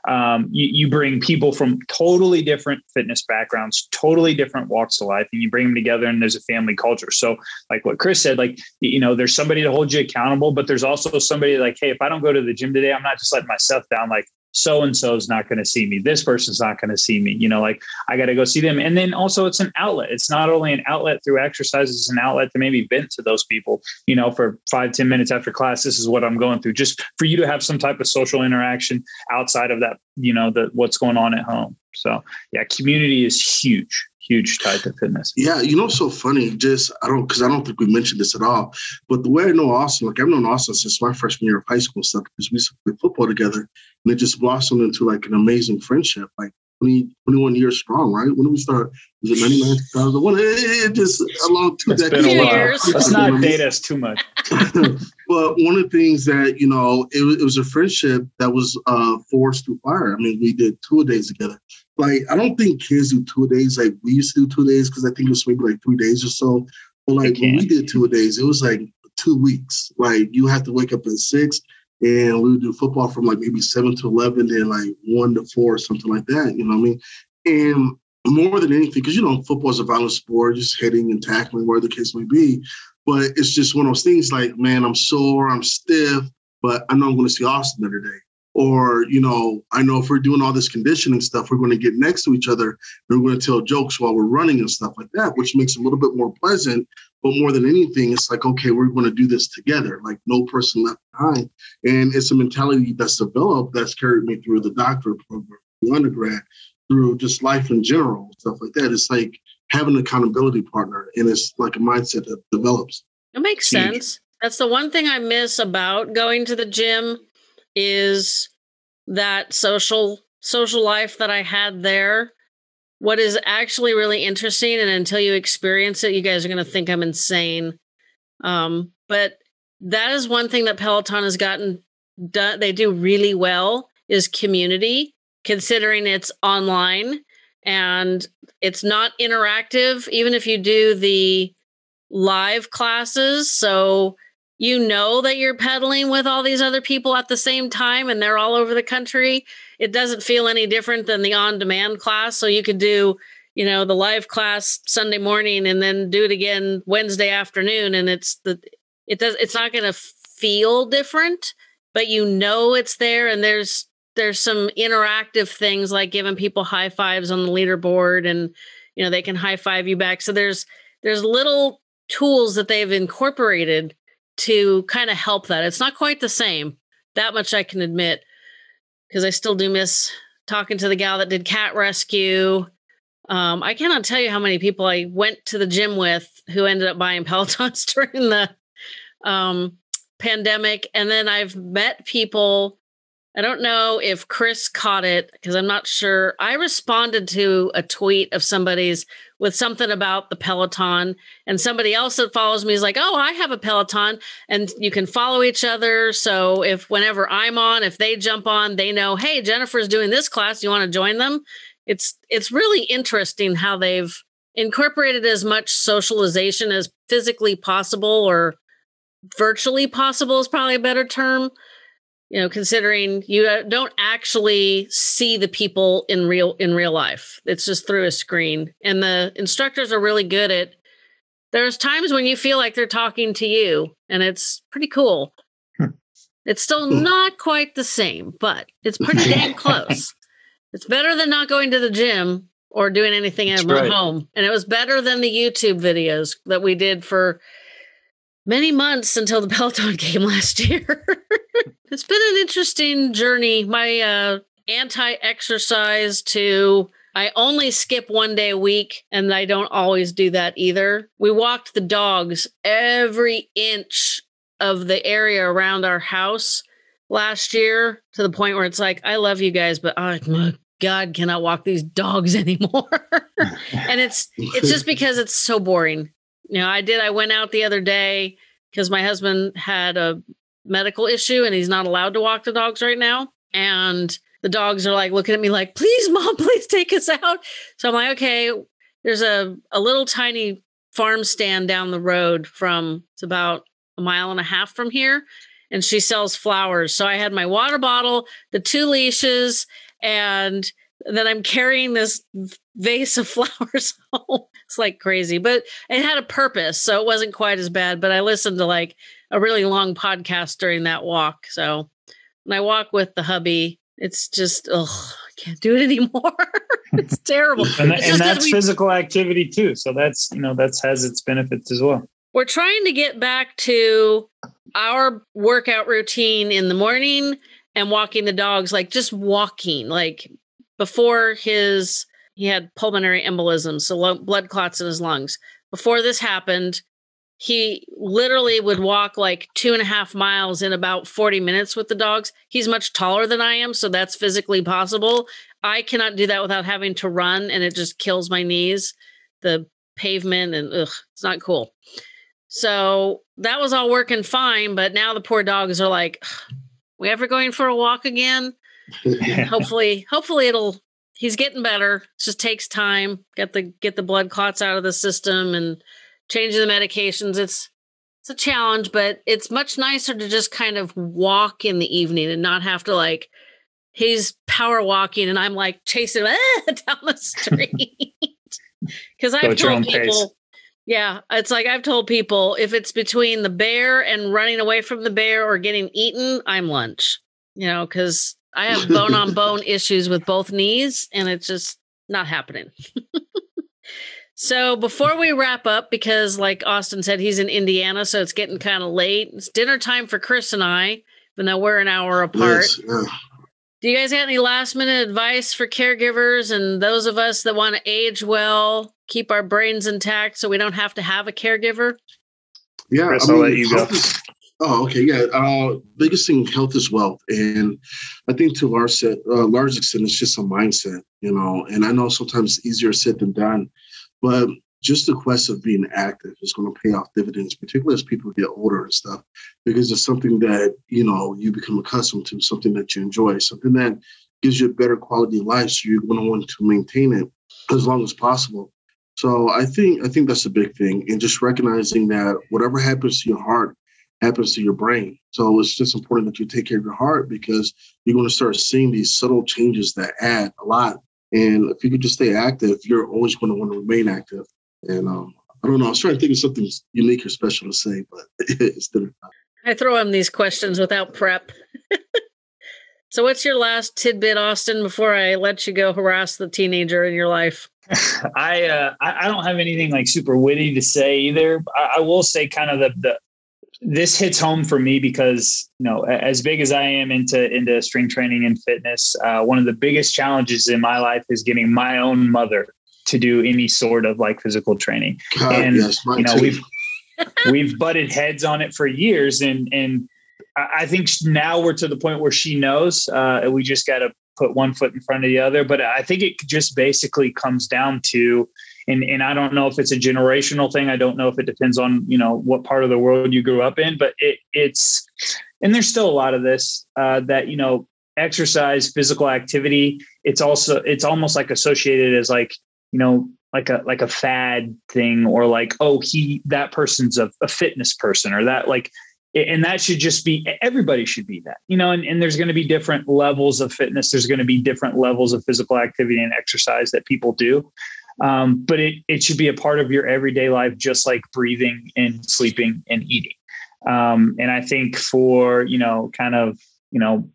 Um, you, you bring people from totally different fitness backgrounds, totally different walks of life, and you bring them together and there's a family culture. So like what Chris said, like, you know, there's somebody to hold you accountable, but there's also somebody like, "Hey, if I don't go to the gym today, I'm not just letting myself down. Like so-and-so is not going to see me. This person's not going to see me, you know, like I got to go see them." And then also it's an outlet. It's not only an outlet through exercise, it's an outlet to maybe vent to those people, you know, for five, ten minutes after class, "This is what I'm going through," just for you to have some type of social interaction outside of that, you know, the, what's going on at home. So yeah, community is huge, huge tied to fitness. Yeah. You know, so funny, just, I don't, cause I don't think we mentioned this at all, but the way I know Austin, like I've known Austin since my freshman year of high school stuff, because we used to play football together and it just blossomed into like an amazing friendship, like twenty, twenty-one years strong, right? When did we start? Was it ninety-nine, two thousand one? It just along two decades. It's been a while. Let's not date us too much. But one of the things that, you know, it was, it was a friendship that was uh, forced through fire. I mean, we did two-a-days together. Like, I don't think kids do two-a-days like we used to do two-a-days because I think it was maybe like three days or so. But like when we did two-a-days, it was like two weeks. Like you have to wake up at six. And we would do football from like maybe seven to eleven, then like one to four or something like that. You know what I mean? And more than anything, because, you know, football is a violent sport, just hitting and tackling, where the case may be. But it's just one of those things like, man, I'm sore, I'm stiff, but I know I'm going to see Austin every day. Or, you know, I know if we're doing all this conditioning stuff, we're going to get next to each other and we're going to tell jokes while we're running and stuff like that, which makes it a little bit more pleasant. But more than anything, it's like, okay, we're going to do this together, like no person left behind. And it's a mentality that's developed that's carried me through the doctorate program, the undergrad, through just life in general, stuff like that. It's like having an accountability partner, and it's like a mindset that develops. It makes sense. That's the one thing I miss about going to the gym. Is that social social life that I had there. What is actually really interesting, and until you experience it, you guys are going to think I'm insane. Um, but that is one thing that Peloton has gotten done. They do really well is community, considering it's online and it's not interactive, even if you do the live classes. So you know that you're pedaling with all these other people at the same time and they're all over the country. It doesn't feel any different than the on-demand class. So you could do, you know, the live class Sunday morning and then do it again Wednesday afternoon. And it's the, it does, it's not going to feel different, but you know, it's there. And there's, there's some interactive things like giving people high fives on the leaderboard and, you know, they can high five you back. So there's, there's little tools that they've incorporated to kind of help that. It's not quite the same. That much I can admit, because I still do miss talking to the gal that did cat rescue. Um, I cannot tell you how many people I went to the gym with who ended up buying Pelotons during the um, pandemic. And then I've met people. I don't know if Chris caught it, because I'm not sure. I responded to a tweet of somebody's with something about the Peloton, and somebody else that follows me is like, oh, I have a Peloton, and you can follow each other. So if whenever I'm on, if they jump on, they know, hey, Jennifer's doing this class. You want to join them? It's, it's really interesting how they've incorporated as much socialization as physically possible, or virtually possible is probably a better term. You know, considering you don't actually see the people in real in real life. It's just through a screen. And the instructors are really good at, there's times when you feel like they're talking to you, and it's pretty cool. Hmm. It's still Ooh. Not quite the same, but it's pretty damn close. It's better than not going to the gym or doing anything at right. home. And it was better than the YouTube videos that we did for many months until the Peloton came last year. It's been an interesting journey. My uh, anti-exercise to, I only skip one day a week, and I don't always do that either. We walked the dogs every inch of the area around our house last year, to the point where it's like, I love you guys, but I, my God, cannot walk these dogs anymore. And it's it's just because it's so boring. You know, I did. I went out the other day because my husband had a medical issue and he's not allowed to walk the dogs right now. And the dogs are like looking at me like, please, mom, please take us out. So I'm like, OK, there's a, a little tiny farm stand down the road from, it's about a mile and a half from here. And she sells flowers. So I had my water bottle, the two leashes, and then I'm carrying this vase of flowers home. It's like crazy, but it had a purpose. So it wasn't quite as bad, but I listened to like a really long podcast during that walk. So when I walk with the hubby, it's just, oh, I can't do it anymore. It's terrible. and that, it's and that's we, physical activity too. So that's, you know, that's has its benefits as well. We're trying to get back to our workout routine in the morning and walking the dogs, like just walking, like before his, he had pulmonary embolism, so lo- blood clots in his lungs. Before this happened, he literally would walk like two and a half miles in about forty minutes with the dogs. He's much taller than I am, so that's physically possible. I cannot do that without having to run, and it just kills my knees, the pavement, and ugh, it's not cool. So that was all working fine, but now the poor dogs are like, we ever going for a walk again? hopefully, hopefully it'll, he's getting better. It just takes time. Get the, get the blood clots out of the system and changing the medications. It's, it's a challenge, but it's much nicer to just kind of walk in the evening and not have to like, he's power walking and I'm like chasing him ah, down the street. Cause I've told people, pace. yeah, it's like, I've told people if it's between the bear and running away from the bear or getting eaten, I'm lunch, you know, cause I have bone on bone issues with both knees, and it's just not happening. So before we wrap up, because like Austin said, he's in Indiana, so it's getting kind of late. It's dinner time for Chris and I, even though we're an hour apart. Yes, yeah. Do you guys have any last minute advice for caregivers and those of us that want to age well, keep our brains intact so we don't have to have a caregiver? Yeah, Chris, I mean, I'll let you go. Oh, okay. Yeah. Uh, biggest thing, health is wealth. And I think to a large, set, uh, large extent, it's just a mindset, you know, and I know sometimes it's easier said than done, but just the quest of being active is going to pay off dividends, particularly as people get older and stuff, because it's something that, you know, you become accustomed to, something that you enjoy, something that gives you a better quality of life. So you're going to want to maintain it as long as possible. So I think I think that's a big thing. And just recognizing that whatever happens to your heart happens to your brain. So it's just important that you take care of your heart, because you're going to start seeing these subtle changes that add a lot. And if you could just stay active, you're always going to want to remain active. And um, I don't know, I was trying to think of something unique or special to say, but it's dinner time. I throw him these questions without prep. So what's your last tidbit, Austin, before I let you go harass the teenager in your life? I, uh, I I don't have anything like super witty to say either. I, I will say kind of the, the this hits home for me because, you know, as big as I am into into strength training and fitness, uh, one of the biggest challenges in my life is getting my own mother to do any sort of like physical training. God, and yes, you know, too. we've we've butted heads on it for years, and and I think now we're to the point where she knows. Uh, we just got to put one foot in front of the other. But I think it just basically comes down to, and, and I don't know if it's a generational thing. I don't know if it depends on, you know, what part of the world you grew up in, but it, it's, and there's still a lot of this uh, that, you know, exercise, physical activity. It's also, it's almost like associated as like, you know, like a, like a fad thing, or like, oh, he, that person's a, a fitness person, or that, like, and that should just be, everybody should be that, you know, and, and there's going to be different levels of fitness. There's going to be different levels of physical activity and exercise that people do. Um, but it, it should be a part of your everyday life, just like breathing and sleeping and eating. Um, and I think for, you know, kind of, you know,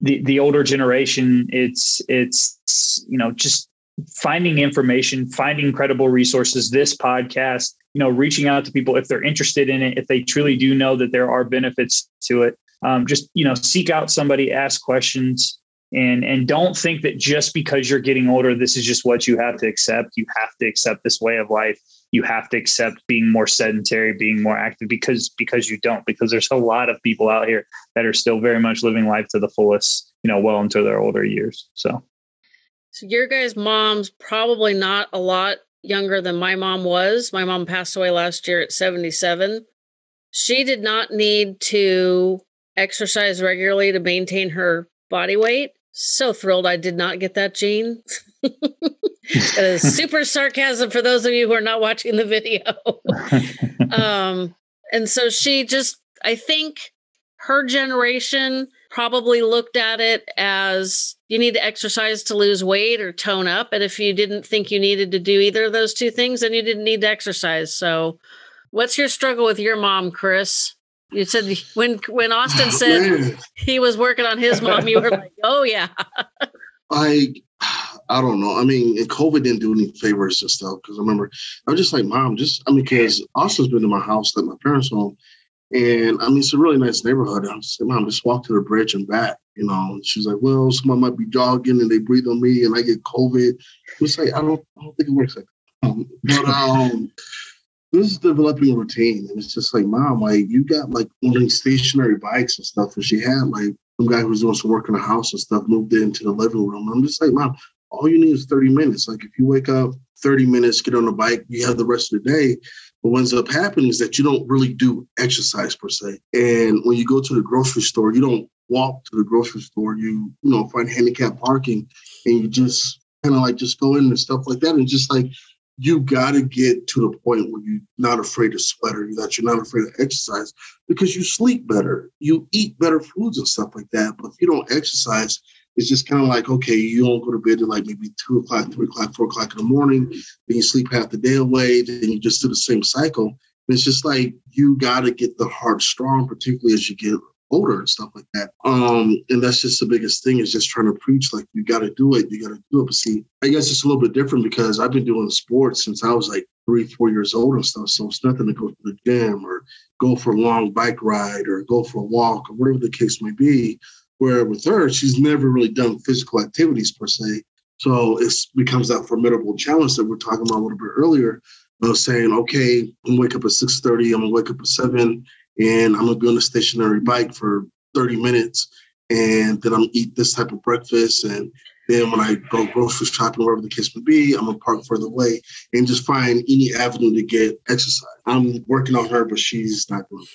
the, the older generation, it's, it's, you know, just finding information, finding credible resources, this podcast, you know, reaching out to people if they're interested in it, if they truly do know that there are benefits to it. Um, just, you know, seek out somebody, ask questions, and, and don't think that just because you're getting older, this is just what you have to accept. You have to accept this way of life. You have to accept being more sedentary, being more active, because, because you don't, because there's a lot of people out here that are still very much living life to the fullest, you know, well into their older years. So. So your guys' mom's probably not a lot younger than my mom was. My mom passed away last year at seventy-seven. She did not need to exercise regularly to maintain her body weight. So thrilled I did not get that gene. That is super sarcasm for those of you who are not watching the video. um, and so she just, I think her generation probably looked at it as you need to exercise to lose weight or tone up. And if you didn't think you needed to do either of those two things, then you didn't need to exercise. So what's your struggle with your mom, Chris? You said when, when Austin said Man. he was working on his mom, you were like, oh yeah. I, I don't know. I mean, and COVID didn't do any favors and stuff. Cause I remember I'm just like, mom, just, I mean, cause Austin's been to my house at my parents' home. And I mean, it's a really nice neighborhood. I said, mom, just walk to the bridge and back, you know. And she's like, well, someone might be jogging and they breathe on me and I get COVID. It's like, I don't, I don't think it works like that. Um, but um, this is developing a routine. And it's just like, mom, like you got like ordering stationary bikes and stuff. And she had like some guy who was doing some work in the house and stuff, moved into the living room. And I'm just like, mom, all you need is thirty minutes. Like if you wake up thirty minutes, get on the bike, you have the rest of the day. But what ends up happening is that you don't really do exercise per se. And when you go to the grocery store, you don't walk to the grocery store. You, you know, find handicapped parking and you just kind of like just go in and stuff like that. And just like, you got to get to the point where you're not afraid to sweat or that you're not afraid of exercise because you sleep better. You eat better foods and stuff like that. But if you don't exercise, it's just kind of like, okay, you don't go to bed at like maybe two o'clock, three o'clock, four o'clock in the morning. Then you sleep half the day away. Then you just do the same cycle. And it's just like, you got to get the heart strong, particularly as you get older and stuff like that. Um, and that's just the biggest thing is just trying to preach, like, you got to do it. You got to do it. But see, I guess it's a little bit different because I've been doing sports since I was like three, four years old and stuff. So it's nothing to go to the gym or go for a long bike ride or go for a walk or whatever the case may be. Where with her, she's never really done physical activities per se. So it becomes that formidable challenge that we're talking about a little bit earlier of saying, okay, I'm going to wake up at six thirty, I'm going to wake up at seven, and I'm going to be on a stationary bike for thirty minutes. And then I'm going to eat this type of breakfast. And then when I go grocery shopping, wherever the case may be, I'm going to park further away and just find any avenue to get exercise. I'm working on her, but she's not doing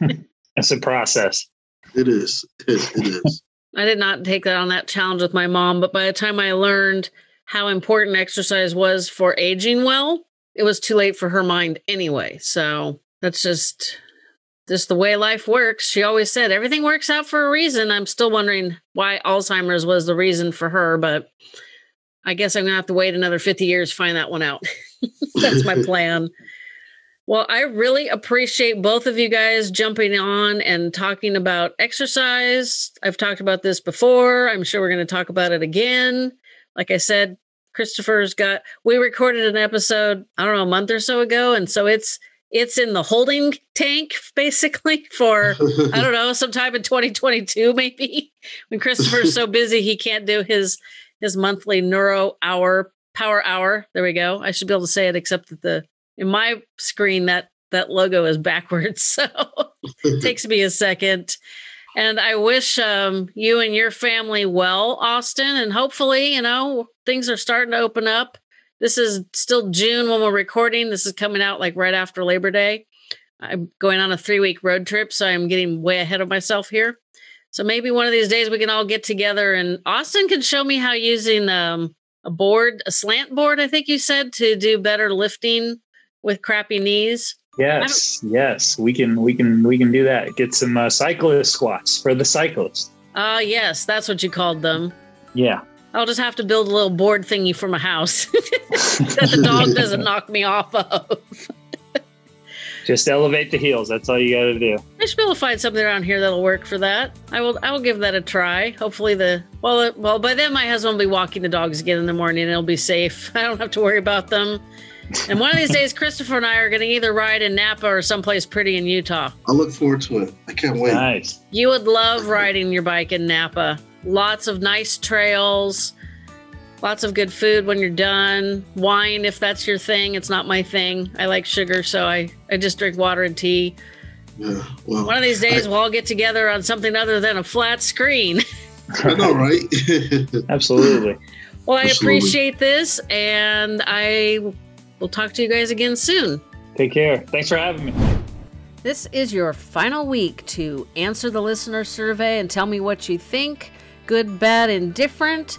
it. That's a process. It is. It is. It is. I did not take that on that challenge with my mom, but by the time I learned how important exercise was for aging well, it was too late for her mind anyway. So that's just, just the way life works. She always said everything works out for a reason. I'm still wondering why Alzheimer's was the reason for her, but I guess I'm going to have to wait another fifty years to find that one out. That's my plan. Well, I really appreciate both of you guys jumping on and talking about exercise. I've talked about this before. I'm sure we're going to talk about it again. Like I said, Christopher's got, we recorded an episode, I don't know, a month or so ago. And so it's, it's in the holding tank basically for, I don't know, sometime in twenty twenty-two, maybe, when Christopher's so busy, he can't do his, his monthly neuro hour power hour. There we go. I should be able to say it, except that the, in my screen, that, that logo is backwards. So it takes me a second. And I wish um, you and your family well, Austin, and hopefully, you know, things are starting to open up. This is still June when we're recording. This is coming out like right after Labor Day. I'm going on a three-week road trip, so I'm getting way ahead of myself here. So maybe one of these days we can all get together, and Austin can show me how using um, a board, a slant board, I think you said, to do better lifting with crappy knees. Yes, yes, we can, we can, we can do that. Get some uh, cyclist squats for the cyclists. Ah, uh, yes, that's what you called them. Yeah. I'll just have to build a little board thingy for my house that the dog doesn't knock me off of. Just elevate the heels. That's all you got to do. I should be able to find something around here that'll work for that. I will. I will give that a try. Hopefully the well, well by then my husband will be walking the dogs again in the morning, and it'll be safe. I don't have to worry about them. And one of these days, Christopher and I are going to either ride in Napa or someplace pretty in Utah. I look forward to it. I can't wait. Nice. You would love riding your bike in Napa. Lots of nice trails, lots of good food when you're done. Wine, if that's your thing. It's not my thing. I like sugar, so I, I just drink water and tea. Yeah, well, one of these days, I, we'll all get together on something other than a flat screen. I know, right? Absolutely. Well, I Absolutely. appreciate this, and I... We'll talk to you guys again soon. Take care. Thanks for having me. This is your final week to answer the listener survey and tell me what you think, good, bad, indifferent.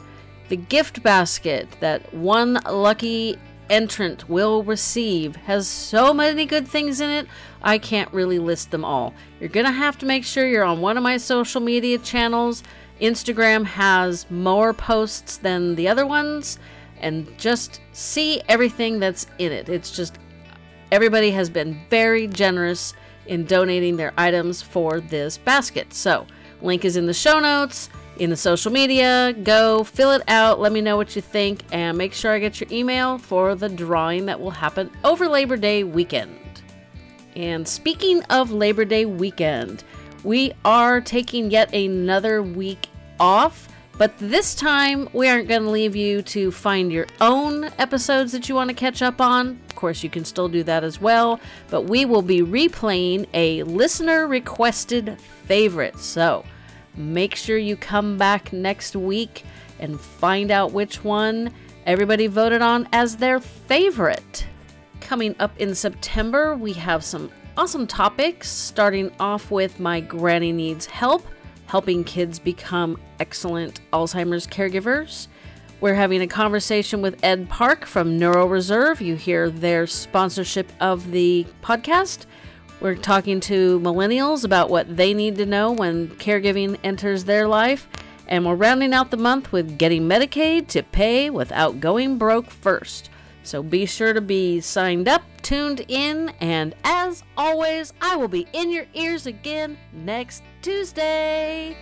The gift basket that one lucky entrant will receive has so many good things in it, I can't really list them all. You're going to have to make sure you're on one of my social media channels. Instagram has more posts than the other ones. And just see everything that's in it. It's just everybody has been very generous in donating their items for this basket. So link is in the show notes, in the social media. Go fill it out. Let me know what you think, and make sure I get your email for the drawing that will happen over Labor Day weekend. And speaking of Labor Day weekend, we are taking yet another week off. But this time, we aren't going to leave you to find your own episodes that you want to catch up on. Of course, you can still do that as well. But we will be replaying a listener-requested favorite. So make sure you come back next week and find out which one everybody voted on as their favorite. Coming up in September, we have some awesome topics, starting off with My Granny Needs Help. Helping kids become excellent Alzheimer's caregivers. We're having a conversation with Ed Park from NeuroReserve. You hear their sponsorship of the podcast. We're talking to millennials about what they need to know when caregiving enters their life. And we're rounding out the month with getting Medicaid to pay without going broke first. So be sure to be signed up, tuned in, and as always, I will be in your ears again next Tuesday.